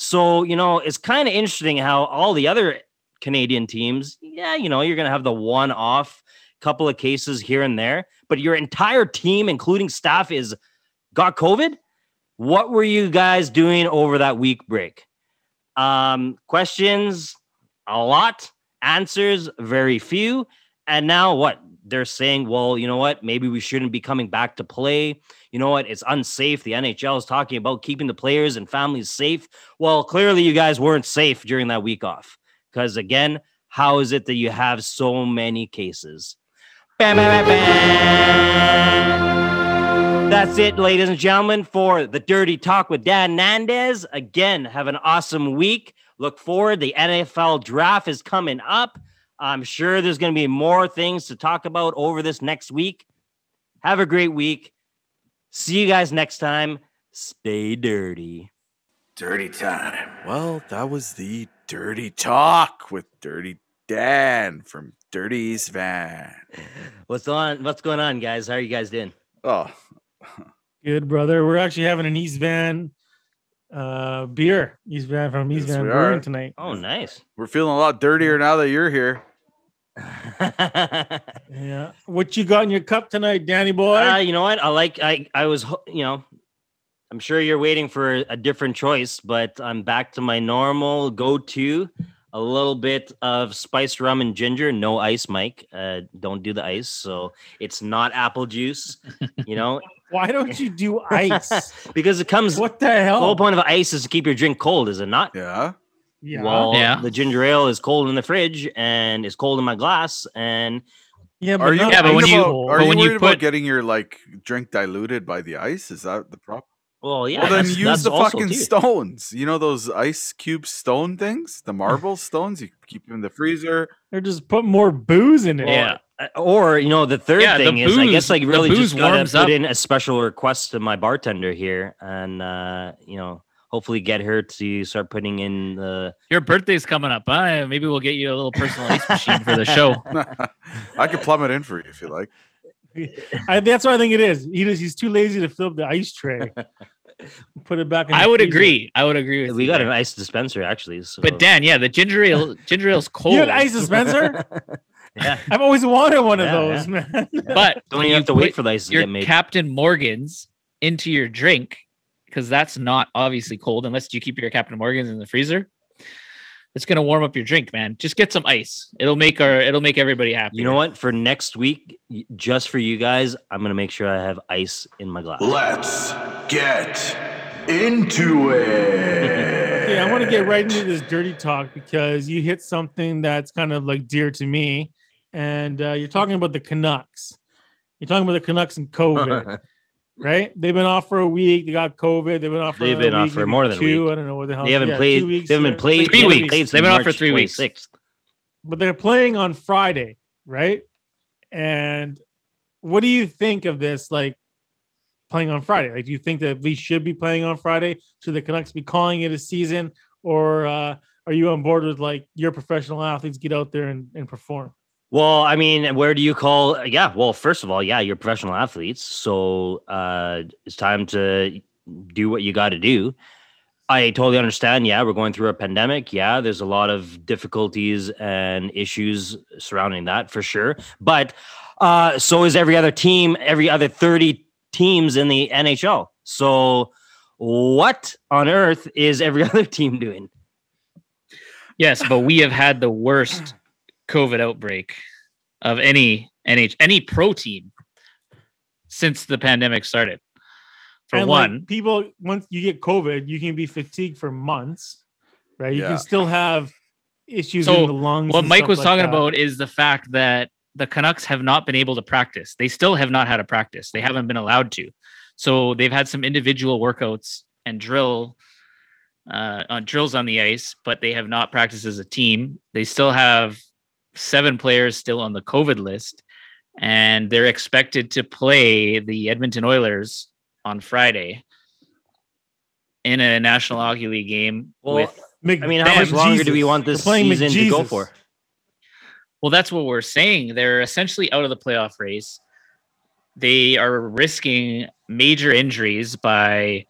So, you know, it's kind of interesting how all the other Canadian teams, yeah, you know, you're going to have the one off couple of cases here and there, but your entire team, including staff, is got COVID. What were you guys doing over that week break? Um, questions, a lot. Answers, very few. And now what? They're saying, well, you know what? Maybe we shouldn't be coming back to play. You know what? It's unsafe. The N H L is talking about keeping the players and families safe. Well, clearly you guys weren't safe during that week off. Because, again, how is it that you have so many cases? Bam, bam, bam, bam. That's it, ladies and gentlemen, for the Dirty Talk with Dan Nandez. Again, have an awesome week. Look forward. The N F L draft is coming up. I'm sure there's going to be more things to talk about over this next week. Have a great week. See you guys next time. Stay dirty. Dirty time. Well, that was the Dirty Talk with Dirty Dan from Dirty East Van. What's on? What's going on, guys? How are you guys doing? Oh, good, brother. We're actually having an East Van uh, beer. East Van from East yes, Van Brewing tonight. Oh, nice. We're feeling a lot dirtier now that you're here. Yeah. What you got in your cup tonight, Danny boy? Uh, you know what? I like, I, I was, you know, I'm sure you're waiting for a different choice, but I'm back to my normal go-to. A little bit of spiced rum and ginger, no ice, Mike. Uh, don't do the ice. So it's not apple juice, you know. Why don't you do ice? Because it comes. What the hell? The whole point of ice is to keep your drink cold, is it not? Yeah. Yeah. Well, yeah. The ginger ale is cold in the fridge and it's cold in my glass. And yeah, but, are you, yeah, but when you about, are but you when worried you put, about getting your like drink diluted by the ice? Is that the problem? Well, yeah. Well, then that's, use that's the fucking stones. You know those ice cube stone things, the marble stones. You keep them in the freezer. Or just put more booze in it. Yeah. Or, or you know, the third yeah, thing the is, booze, I guess, like really just gotta put up. in a special request to my bartender here, and uh, you know, hopefully get her to start putting in the. Your birthday's coming up, huh? Maybe we'll get you a little personal ice machine for the show. I could plumb it in for you if you like. I, that's what I think it is. He just, he's too lazy to fill up the ice tray. Put it back. In I would freezer. agree. I would agree with. We you. got an ice dispenser actually. So. But Dan, yeah, the ginger ale, ginger ale's cold. You have an ice dispenser? Yeah, I've always wanted one yeah, of those, yeah. man. But don't you have to wait for the ice to get made? Captain Morgan's into your drink because that's not obviously cold unless you keep your Captain Morgan's in the freezer. It's gonna warm up your drink, man. Just get some ice. It'll make our it'll make everybody happy. You know what? For next week, just for you guys, I'm gonna make sure I have ice in my glass. Let's get into it. Yeah, I want to get right into this dirty talk because you hit something that's kind of like dear to me, and uh, you're talking about the Canucks. You're talking about the Canucks and COVID. Right, they've been off for a week. They got COVID. They've been off. For they've been off for more than two. A week. I don't know what the hell. They haven't yeah, played. Weeks, they haven't been played. Three weeks. Played they've been March off for three weeks. twenty-sixth But they're playing on Friday, right? And what do you think of this? Like playing on Friday. Like, do you think that we should be playing on Friday? Should the Canucks be calling it a season, or uh, are you on board with like your professional athletes get out there and, and perform? Well, I mean, where do you call? Yeah, well, first of all, yeah, you're professional athletes, so uh, it's time to do what you got to do. I totally understand. Yeah, we're going through a pandemic. Yeah, there's a lot of difficulties and issues surrounding that for sure. But uh, so is every other team, every other thirty teams in the N H L. So what on earth is every other team doing? Yes, but we have had the worst COVID outbreak of any N H any pro team since the pandemic started. For and one, like people once you get COVID, you can be fatigued for months, right? You yeah. can still have issues so in the lungs. What Mike was like talking that. about is the fact that the Canucks have not been able to practice. They still have not had a practice. They haven't been allowed to. So they've had some individual workouts and drill uh, on drills on the ice, but they have not practiced as a team. They still have seven players still on the COVID list, and they're expected to play the Edmonton Oilers on Friday in a National Hockey League game. Well, with, Mc- I mean, how much longer Jesus. do we want this season to go for? Well, that's what we're saying. They're essentially out of the playoff race. They are risking major injuries by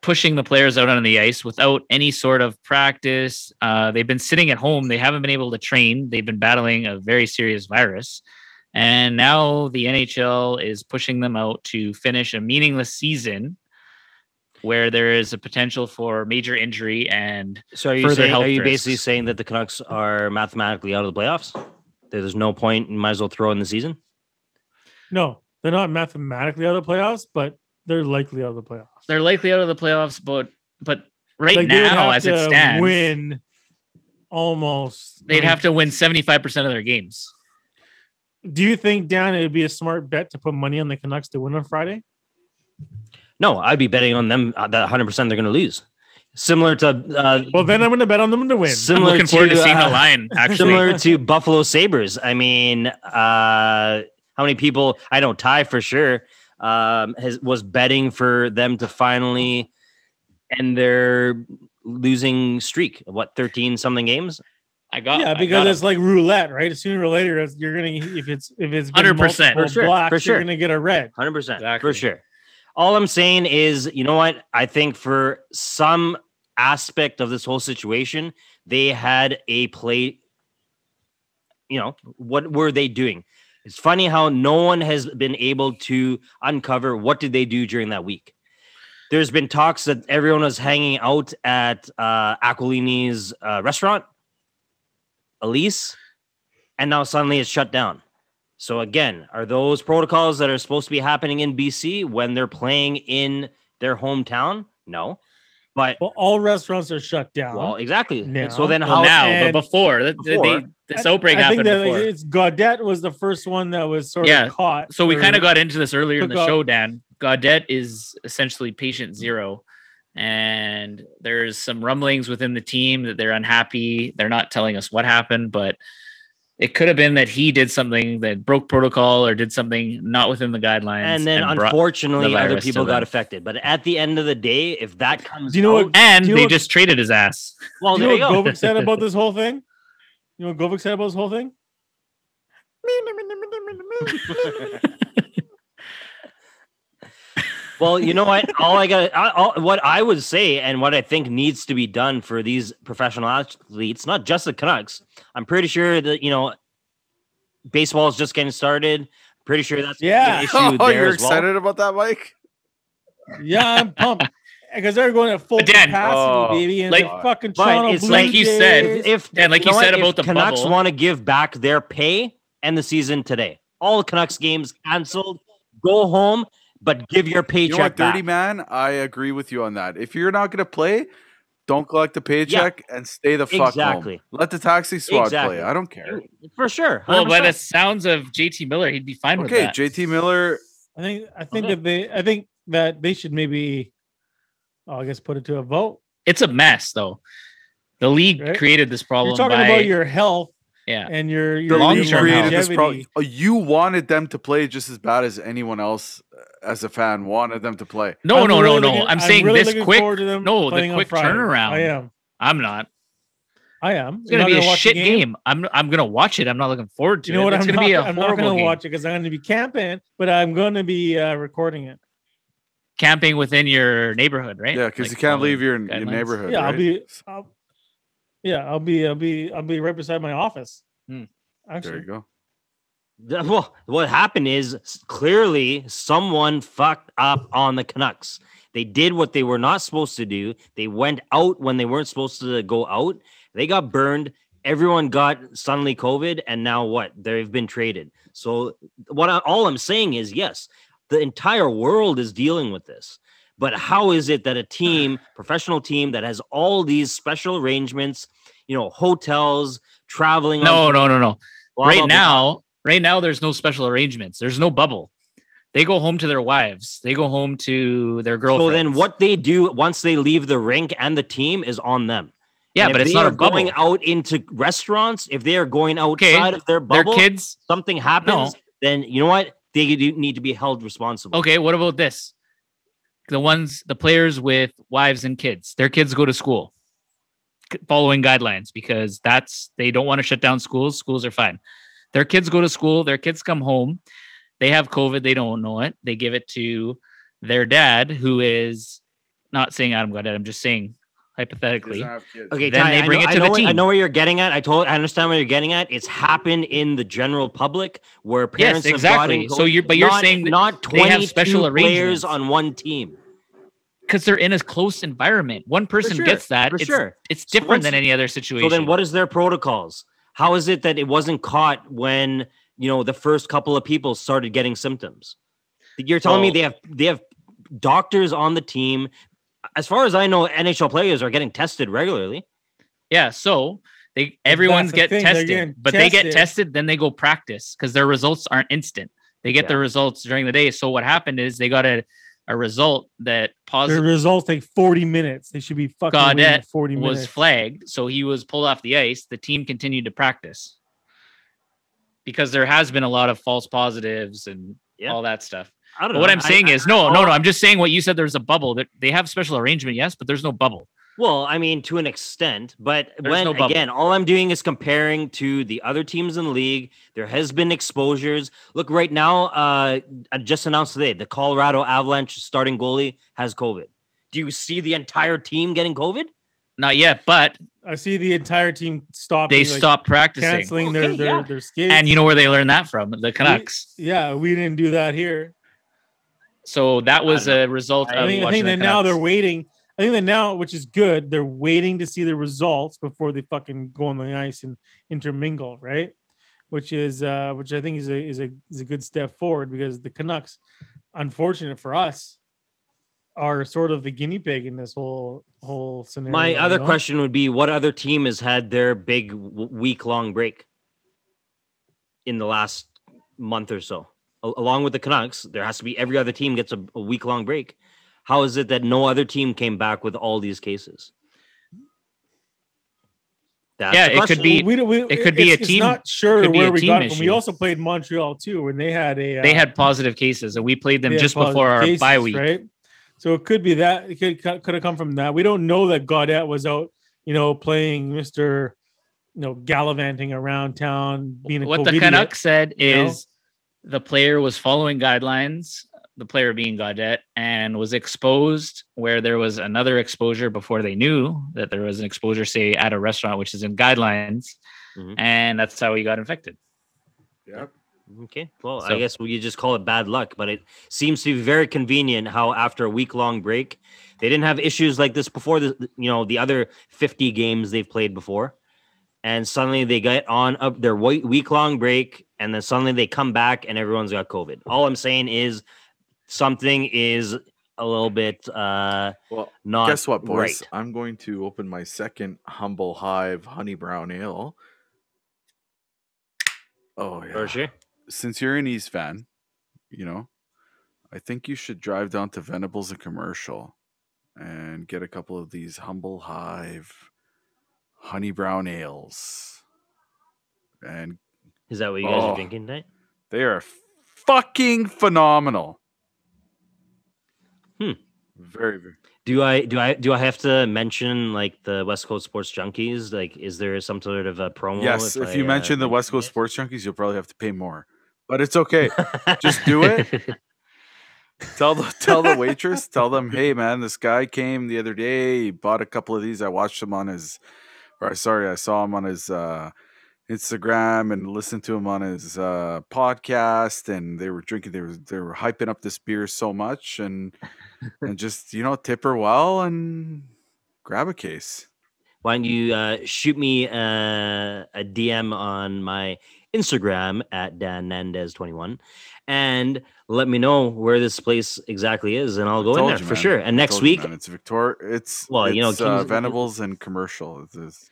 pushing the players out on the ice without any sort of practice. Uh, they've been sitting at home. They haven't been able to train. They've been battling a very serious virus. And now the N H L is pushing them out to finish a meaningless season where there is a potential for major injury and so are you further saying, health Are you risks. basically saying that the Canucks are mathematically out of the playoffs? There's no point and might as well throw in the season? No, they're not mathematically out of the playoffs, but they're likely out of the playoffs. They're likely out of the playoffs, but but right like now, as it stands, win almost. They'd have to win seventy-five percent of their games. Do you think, Dan, it would be a smart bet to put money on the Canucks to win on Friday? No, I'd be betting on them that one hundred percent they're going to lose. Similar to uh, well, then I'm going to bet on them to win. Similar I'm looking forward to, to seeing uh, the line. Actually, similar to Buffalo Sabres. I mean, uh, how many people? I don't tie for sure. Um, has, was betting for them to finally end their losing streak. What, thirteen something games? I got yeah, because got it's it. like roulette, right? Sooner or later, you're gonna if it's if it's hundred percent for sure, blocks, for sure, you're gonna get a red, hundred exactly. percent for sure. All I'm saying is, you know what? I think for some aspect of this whole situation, they had a play you know, what were they doing? It's funny how no one has been able to uncover what did they do during that week. There's been talks that everyone was hanging out at uh, Aquilini's uh, restaurant, Elise, and now suddenly it's shut down. So again, are those protocols that are supposed to be happening in B C when they're playing in their hometown? No. But well, all restaurants are shut down. Well, exactly. Now. So then, how well, now? But before, before they, this I, outbreak I happened think that before. It's Gaudette was the first one that was sort yeah. of caught. So we kind of got into this earlier in the out. show, Dan. Gaudette is essentially patient zero, and there's some rumblings within the team that they're unhappy. They're not telling us what happened, but it could have been that he did something that broke protocol or did something not within the guidelines. And then, and unfortunately, the other people got affected. But at the end of the day, if that comes do you know out... What, and you they know just what, traded his ass. Well, do you there know you what go. Govic said about this whole thing? You know what Govic said about this whole thing? Well, you know what? All I got, all, what I would say, and what I think needs to be done for these professional athletes, not just the Canucks. I'm pretty sure that you know, baseball is just getting started. Pretty sure that's yeah. An issue oh, there you're as excited well. About that, Mike? Yeah, I'm pumped because they're going at full Dan, capacity, oh, baby. And like, fucking Toronto it's Blue like you said, if and like you, you know said what? About if the Canucks want to give back their pay and the season today. All Canucks games canceled. Go home. But give your paycheck you know what, thirty back. Man, I agree with you on that. If you're not going to play, don't collect the paycheck yeah, and stay the fuck exactly. home. Let the taxi squad exactly. play. I don't care. For sure. one hundred percent. Well, by the sounds of J T Miller, he'd be fine okay, with that. Okay, J T Miller. I think I think okay. that they I think that they should maybe oh, I guess put it to a vote. It's a mess though. The league right? created this problem. You're talking by... about your health. Yeah, and your, your long-term longevity. Pro- you wanted them to play just as bad as anyone else, as a fan wanted them to play. No, I'm no, really no, looking, no. I'm, I'm saying really this quick. No, the quick turnaround. I am. I'm not. I am. It's gonna be a shit game. game. I'm. I'm gonna watch it. I'm not looking forward to you know it. What? It's I'm gonna not, be a I'm horrible not gonna game. Watch it because I'm gonna be camping, but I'm gonna be uh, recording it. Camping within your neighborhood, right? Yeah, because like, you can't leave your, your neighborhood. Yeah, right? I'll be. I'll, Yeah, I'll be, I'll be, I'll be right beside my office. Hmm. Actually, there you go. The, well, what happened is clearly someone fucked up on the Canucks. They did what they were not supposed to do. They went out when they weren't supposed to go out. They got burned. Everyone got suddenly COVID, and now what? They've been traded. So what? I, all I'm saying is, yes, the entire world is dealing with this. But how is it that a team, professional team that has all these special arrangements, you know, hotels, traveling? No, on- no, no, no. Blah, right blah, now, blah. right now, there's no special arrangements. There's no bubble. They go home to their wives. They go home to their girlfriends. So then what they do once they leave the rink and the team is on them. Yeah, but it's not a bubble. If they are going out into restaurants, if they are going outside okay. of their bubble, their kids, something happens, no. then you know what? They do need to be held responsible. Okay, what about this? The ones, the players with wives and kids, their kids go to school following guidelines because that's, they don't want to shut down schools. Schools are fine. Their kids go to school. Their kids come home. They have COVID. They don't know it. They give it to their dad, who is not saying Adam Gaudette. I'm just saying hypothetically. Okay. Then Ty, they bring know, it to the what, team. I know where you're getting at. I told, I understand what you're getting at. It's happened in the general public where parents yes, exactly. have gotten COVID. So you're, but you're not, saying that not twenty-two they have special players on one team. Because they're in a close environment. One person sure, gets that. It's, sure. it's different so than any other situation. So then what is their protocols? How is it that it wasn't caught when, you know, the first couple of people started getting symptoms? You're telling oh. me they have they have doctors on the team. As far as I know, N H L players are getting tested regularly. Yeah, so they everyone's get the tested. But tested. They get tested, then they go practice because their results aren't instant. They get yeah. their results during the day. So what happened is they got a A result that positive. The results take forty minutes. They should be fucking Gaudette forty minutes. Was flagged, so he was pulled off the ice. The team continued to practice because there has been a lot of false positives and yeah. all that stuff. I don't but know. What I'm saying I, is I, no, no, no. I'm just saying what you said. There's a bubble. That they have special arrangement, yes, but there's no bubble. Well, I mean, to an extent, but there's when no again, all I'm doing is comparing to the other teams in the league. There has been exposures. Look, right now, uh, I just announced today the Colorado Avalanche starting goalie has COVID. Do you see the entire team getting COVID? Not yet, but I see the entire team stop. They like, stopped practicing, canceling okay, their their, yeah. their skates. And you know where they learned that from? The Canucks. We, yeah, we didn't do that here. So that was a result. I of think, I think that the now they're waiting. I think that now, which is good, they're waiting to see the results before they fucking go on the ice and intermingle, right? Which is, uh, which I think is a is a is a good step forward because the Canucks, unfortunate for us, are sort of the guinea pig in this whole whole scenario. My other know? question would be, what other team has had their big week long break in the last month or so? Along with the Canucks, there has to be every other team gets a, a week-long break. How is it that no other team came back with all these cases? That's yeah, it could be. We, we, it could be a team. It's not sure where we got it. We also played Montreal too, and they had a. Uh, they had positive cases, and we played them just before our cases, bye week. Right? So it could be that it could could have come from that. We don't know that Gaudette was out, you know, playing Mister, you know, gallivanting around town, being a what COVID the Canucks said is. Know? The player was following guidelines, the player being Gaudette, and was exposed where there was another exposure before they knew that there was an exposure, say, at a restaurant, which is in guidelines. Mm-hmm. And that's how he got infected. Yeah. Okay. Well, so, I guess we just call it bad luck, but it seems to be very convenient how after a week-long break, they didn't have issues like this before, the, you know, the other fifty games they've played before. And suddenly they get on up their week-long break, and then suddenly they come back, and everyone's got COVID. All I'm saying is something is a little bit uh, well, not guess what, boys? Right. I'm going to open my second Humble Hive Honey Brown Ale. Oh, yeah. For sure. Since you're an East Van, you know, I think you should drive down to Venables and Commercial and get a couple of these Humble Hive Honey Brown Ales. And is that what you guys oh, are drinking tonight? They are fucking phenomenal. Hmm. Very, very. Do I do I do I have to mention like the West Coast Sports Junkies? Like, is there some sort of a promo? Yes, if, if I, you uh, mention the West Coast Sports Junkies, you'll probably have to pay more. But it's okay. Just do it. Tell the tell the waitress, tell them, hey man, this guy came the other day, he bought a couple of these. I watched him on his or sorry, I saw him on his uh Instagram and listened to him on his uh, podcast, and they were drinking. They were they were hyping up this beer so much, and and just you know tip her well and grab a case. Why don't you uh, shoot me uh, a D M on my Instagram at Dan Nandez twenty-one, and let me know where this place exactly is, and I'll go in there you, for sure. And next week, you, it's Victoria. It's well, it's, you know, Kings- uh, Venables and Commercial. It's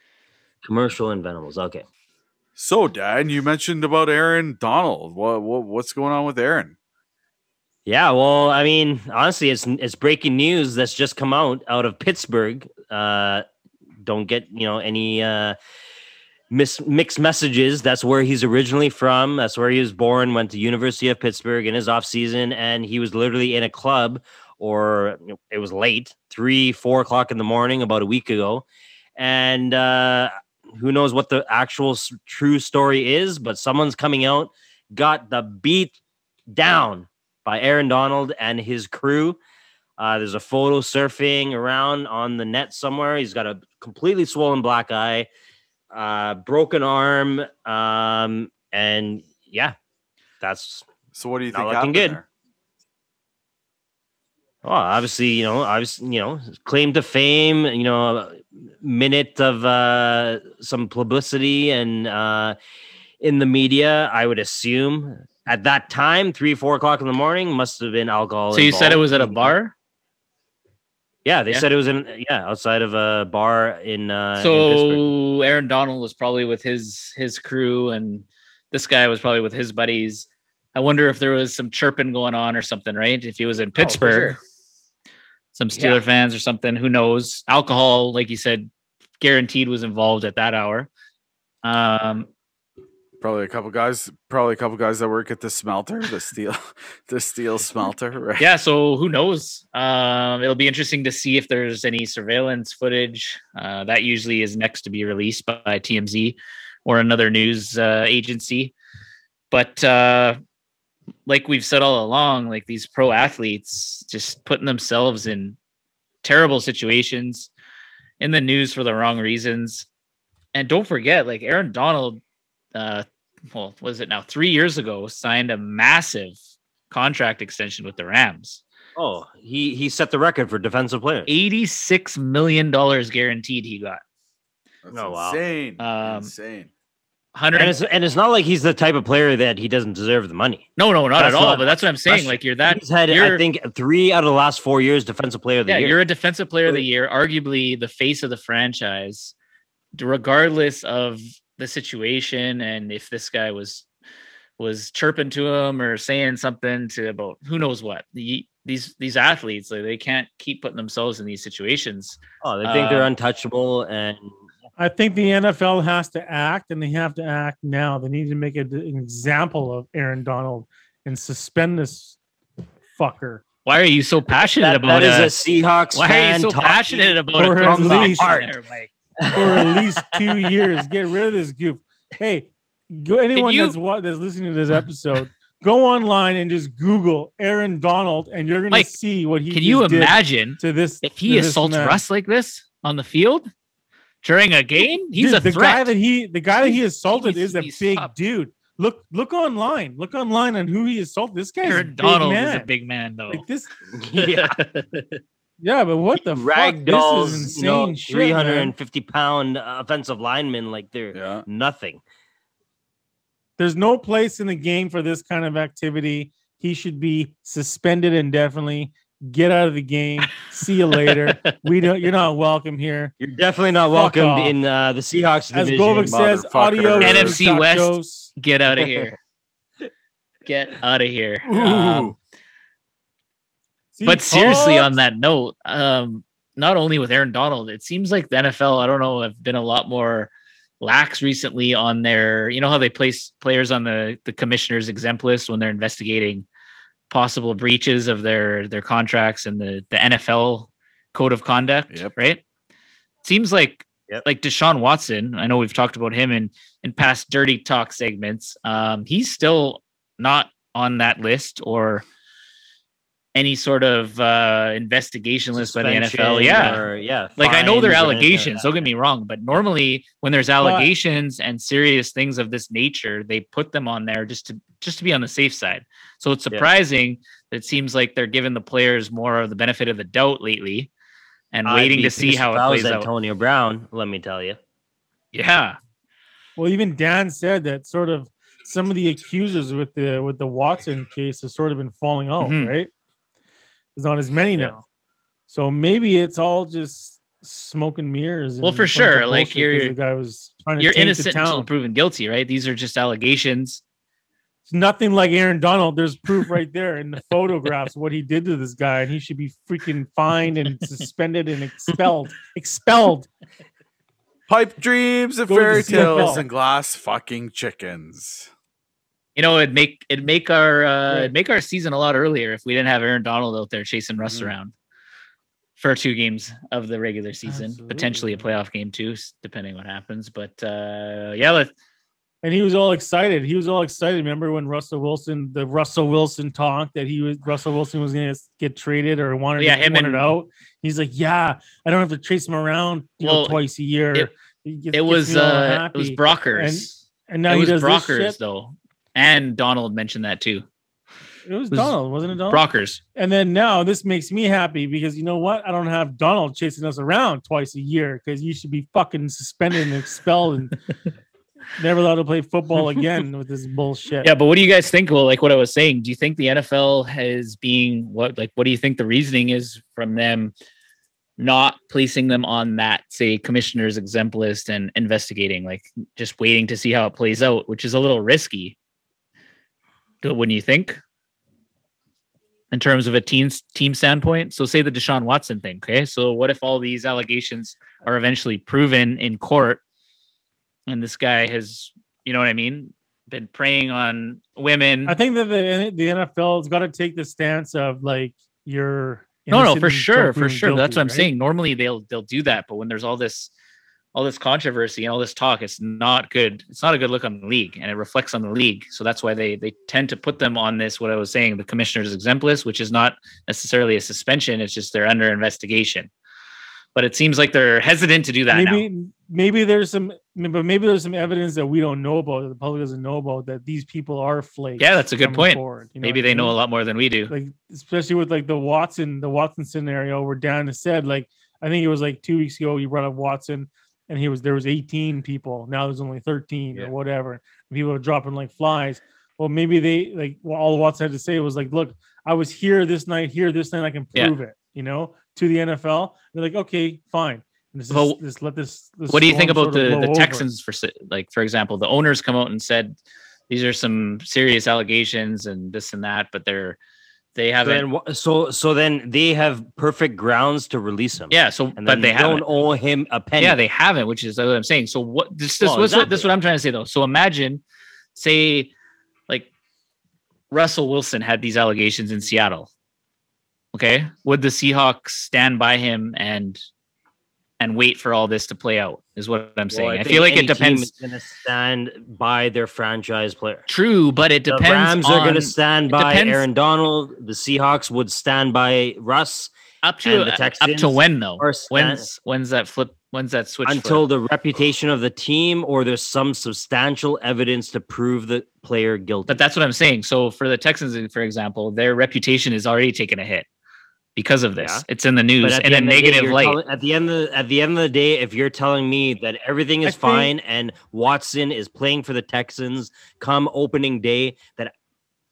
Commercial and Venables. Okay. So, Dan, you mentioned about Aaron Donald. What, what what's going on with Aaron? Yeah, well, I mean, honestly, it's it's breaking news that's just come out out of Pittsburgh. Uh, don't get you know any uh, mis- mixed messages. That's where he's originally from. That's where he was born. Went to University of Pittsburgh in his off season, and he was literally in a club, or you know, it was late, three, four o'clock in the morning, about a week ago, and. Uh, Who knows what the actual true story is, but someone's coming out, got the beat down by Aaron Donald and his crew. Uh, there's a photo surfing around on the net somewhere. He's got a completely swollen black eye, uh, broken arm. Um, and yeah, that's so what do you think happened there? Well, obviously, you know, obviously, you know, claim to fame, you know, minute of uh, some publicity and uh, in the media, I would assume at that time, three, four o'clock in the morning must have been alcohol. So you involved. Said it was at a bar? Yeah, they yeah. said it was in, yeah, outside of a bar in. Uh, so in Aaron Donald was probably with his his crew, and this guy was probably with his buddies. I wonder if there was some chirping going on or something, right? If he was in Pittsburgh. Oh, for sure. Some Steeler yeah. fans or something. Who knows? Alcohol, like you said, guaranteed was involved at that hour. Um, probably a couple guys. Probably a couple guys that work at the smelter, the steel, the steel smelter. Right? Yeah. So who knows? Um, it'll be interesting to see if there's any surveillance footage. Uh, that usually is next to be released by T M Z or another news uh, agency. But. Uh, Like we've said all along, like these pro athletes just putting themselves in terrible situations. in the news for the wrong reasons. And don't forget, like Aaron Donald, uh, well, what is it now? Three years ago, signed a massive contract extension with the Rams. Oh, he, he set the record for defensive player. eighty-six million dollars guaranteed he got. That's oh, wow. insane. Um, insane. one hundred And it's, and it's not like he's the type of player that he doesn't deserve the money. No, no, not that's at all. Not, but that's what I'm saying. Like you're that. He's had, I think, three out of the last four years defensive player of the yeah, year. You're a defensive player of the year, arguably the face of the franchise, regardless of the situation. And if this guy was was chirping to him or saying something to about who knows what, the, these these athletes, like, they can't keep putting themselves in these situations. Oh, they think uh, they're untouchable and. I think the N F L has to act, and they have to act now. They need to make an example of Aaron Donald and suspend this fucker. Why are you so passionate that, about it? That is a Seahawks Why fan are you so talking passionate about it from the heart? For at least two years, get rid of this goof. Hey, go, anyone you... that's that's listening to this episode, go online and just Google Aaron Donald, and you're going like, to see what he. Can you imagine to this if he assaults man. Russ like this on the field? During a game, he's dude, a threat. The guy that he, the guy that he assaulted he's, is he's a big up. dude. Look, look online. Look online on who he assaulted. This guy, Aaron Donald, man. is a big man, though. Like this, yeah, yeah. But what the ragdolls? This is insane. You know, shit, three hundred fifty pound offensive linemen, like they're yeah. nothing. There's no place in the game for this kind of activity. He should be suspended indefinitely. Get out of the game. See you later. We don't. You're not welcome here. You're definitely not welcome in uh, the Seahawks division. As Govick says, audio N F C West. Get out of here. Get out of here. Um, but seriously, on that note, um, not only with Aaron Donald, it seems like the N F L. I don't know. Have been a lot more lax recently on their. You know how they place players on the the commissioner's exempt list when they're investigating possible breaches of their, their contracts and the, the N F L code of conduct, yep. right? Seems like yep. like Deshaun Watson, I know we've talked about him in, in past Dirty Talk segments, um, he's still not on that list or any sort of uh, investigation list by the N F L. Yeah, or, yeah like I know there are allegations, don't get me wrong, but normally when there's allegations but, and serious things of this nature, they put them on there just to just to be on the safe side. So it's surprising yeah. that it seems like they're giving the players more of the benefit of the doubt lately and I'd waiting to see how it plays out. Antonio Brown, let me tell you. Yeah. Well, even Dan said that sort of some of the accusers with the with the Watson case has sort of been falling off, mm-hmm. right? There's not as many yeah. now. So maybe it's all just smoke and mirrors. Well, for sure. Like you're, the guy was trying to you're innocent until proven guilty, right? These are just allegations. Nothing like Aaron Donald. There's proof right there in the photographs what he did to this guy, and he should be freaking fined and suspended and expelled. Expelled. Pipe dreams of fairy tales and glass fucking chickens. You know, it'd make it'd make our uh, it'd make our season a lot earlier if we didn't have Aaron Donald out there chasing Russ mm-hmm. around for two games of the regular season, Absolutely. potentially a playoff game too, depending what happens. But uh, yeah, let's. And he was all excited. He was all excited. Remember when Russell Wilson, the Russell Wilson talk that he was Russell Wilson was going to get traded or wanted yeah, to him wanted and, out. He's like, yeah, I don't have to chase him around you well, know, twice a year. It, it, gets, it was uh, it was Brockers, and, and now it he was does Brockers this shit. though. And Donald mentioned that too. It was, it was Donald, wasn't it? Donald? Brockers. And then now this makes me happy because you know what? I don't have Donald chasing us around twice a year because you should be fucking suspended and expelled and. Never allowed to play football again with this bullshit. Yeah, but what do you guys think? Well, like what I was saying, do you think the N F L is being what? Like, what do you think the reasoning is from them not placing them on that, say, commissioner's exempt list and investigating, like just waiting to see how it plays out, which is a little risky. Wouldn't you think? In terms of a team team standpoint, so say the Deshaun Watson thing. Okay, so what if all these allegations are eventually proven in court? And this guy has, you know what I mean, been preying on women. I think that the, the N F L's got to take the stance of like you're no, no, for sure, for sure. Guilty, That's what I'm right? saying. Normally they'll they'll do that, but when there's all this, all this controversy and all this talk, it's not good. It's not a good look on the league, and it reflects on the league. So that's why they they tend to put them on this. What I was saying, the commissioner's exempt list, which is not necessarily a suspension. It's just they're under investigation. but it seems like they're hesitant to do that maybe, now. Maybe there's some, but maybe there's some evidence that we don't know about, that the public doesn't know about, that these people are flaked. Yeah, that's a good point. Forward, you know maybe they I mean? know a lot more than we do. Like especially with like the Watson, the Watson scenario, where Dan said, like I think it was like two weeks ago, you brought up Watson, and he was there was eighteen people. Now there's only thirteen yeah. or whatever. People are dropping like flies. Well, maybe they like well, all Watson had to say was like, "Look, I was here this night, here this night. I can prove yeah. it." You know, to the N F L, they're like, "Okay, fine." And just, well, just let this. this what do you think about the, the Texans? For like, for example, the owners come out and said these are some serious allegations and this and that, but they're they haven't. Then, so so then they have perfect grounds to release him. Yeah. So and but they, they don't owe him a penny. Yeah, they haven't, which is what I'm saying. So what this this, well, this, exactly. this is what I'm trying to say though. So imagine, say. Russell Wilson had these allegations in Seattle. Okay. Would the Seahawks stand by him and, and wait for all this to play out is what I'm saying. Well, I, I feel like it depends. Is going to stand by their franchise player. True. But it depends. The Rams on, are going to stand by depends. Aaron Donald. The Seahawks would stand by Russ. Up to, the Texans, up to when though? When's, when's that flip? When's that switch? Until flip? The reputation of the team or there's some substantial evidence to prove the player guilty. But that's what I'm saying. So for the Texans, for example, their reputation is already taking a hit because of this. Yeah. It's in the news in a negative day, light. Telling, at the end of the, at the end of the day, if you're telling me that everything is I fine think... and Watson is playing for the Texans come opening day, that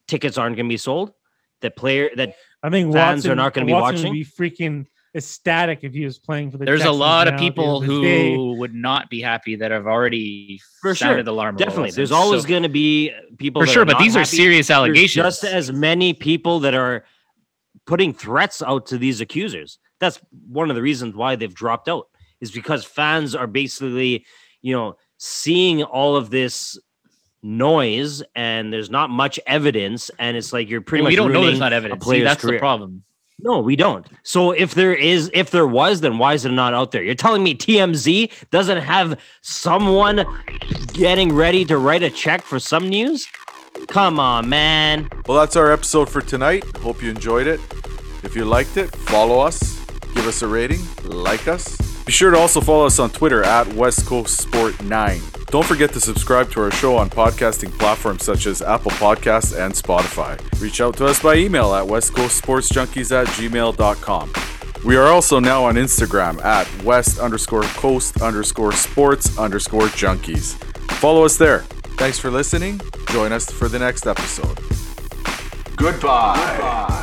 tickets aren't going to be sold, that player that I think fans Watson, are not going to be Watson watching. Would be freaking ecstatic if he was playing for the. There's Texans a lot of people who day. would not be happy that have already for sounded sure. alarm. Definitely, there's always so, going to be people for that sure. Are but not these happy. Are serious allegations. There's just as many people that are putting threats out to these accusers. That's one of the reasons why they've dropped out is because fans are basically, you know, seeing all of this noise and there's not much evidence and it's like you're pretty well, much we don't know there's not evidence. See, that's career. The problem. No, we don't. So if there is, if there was, then why is it not out there? You're telling me T M Z doesn't have someone getting ready to write a check for some news? Come on, man. Well, that's our episode for tonight. Hope you enjoyed it. If you liked it, follow us, give us a rating, like us. Be sure to also follow us on Twitter at West Coast Sport nine. Don't forget to subscribe to our show on podcasting platforms such as Apple Podcasts and Spotify. Reach out to us by email at westcoastsportsjunkies at gmail dot com. We are also now on Instagram at west underscore coast underscore sports underscore junkies. Follow us there. Thanks for listening. Join us for the next episode. Goodbye. Goodbye.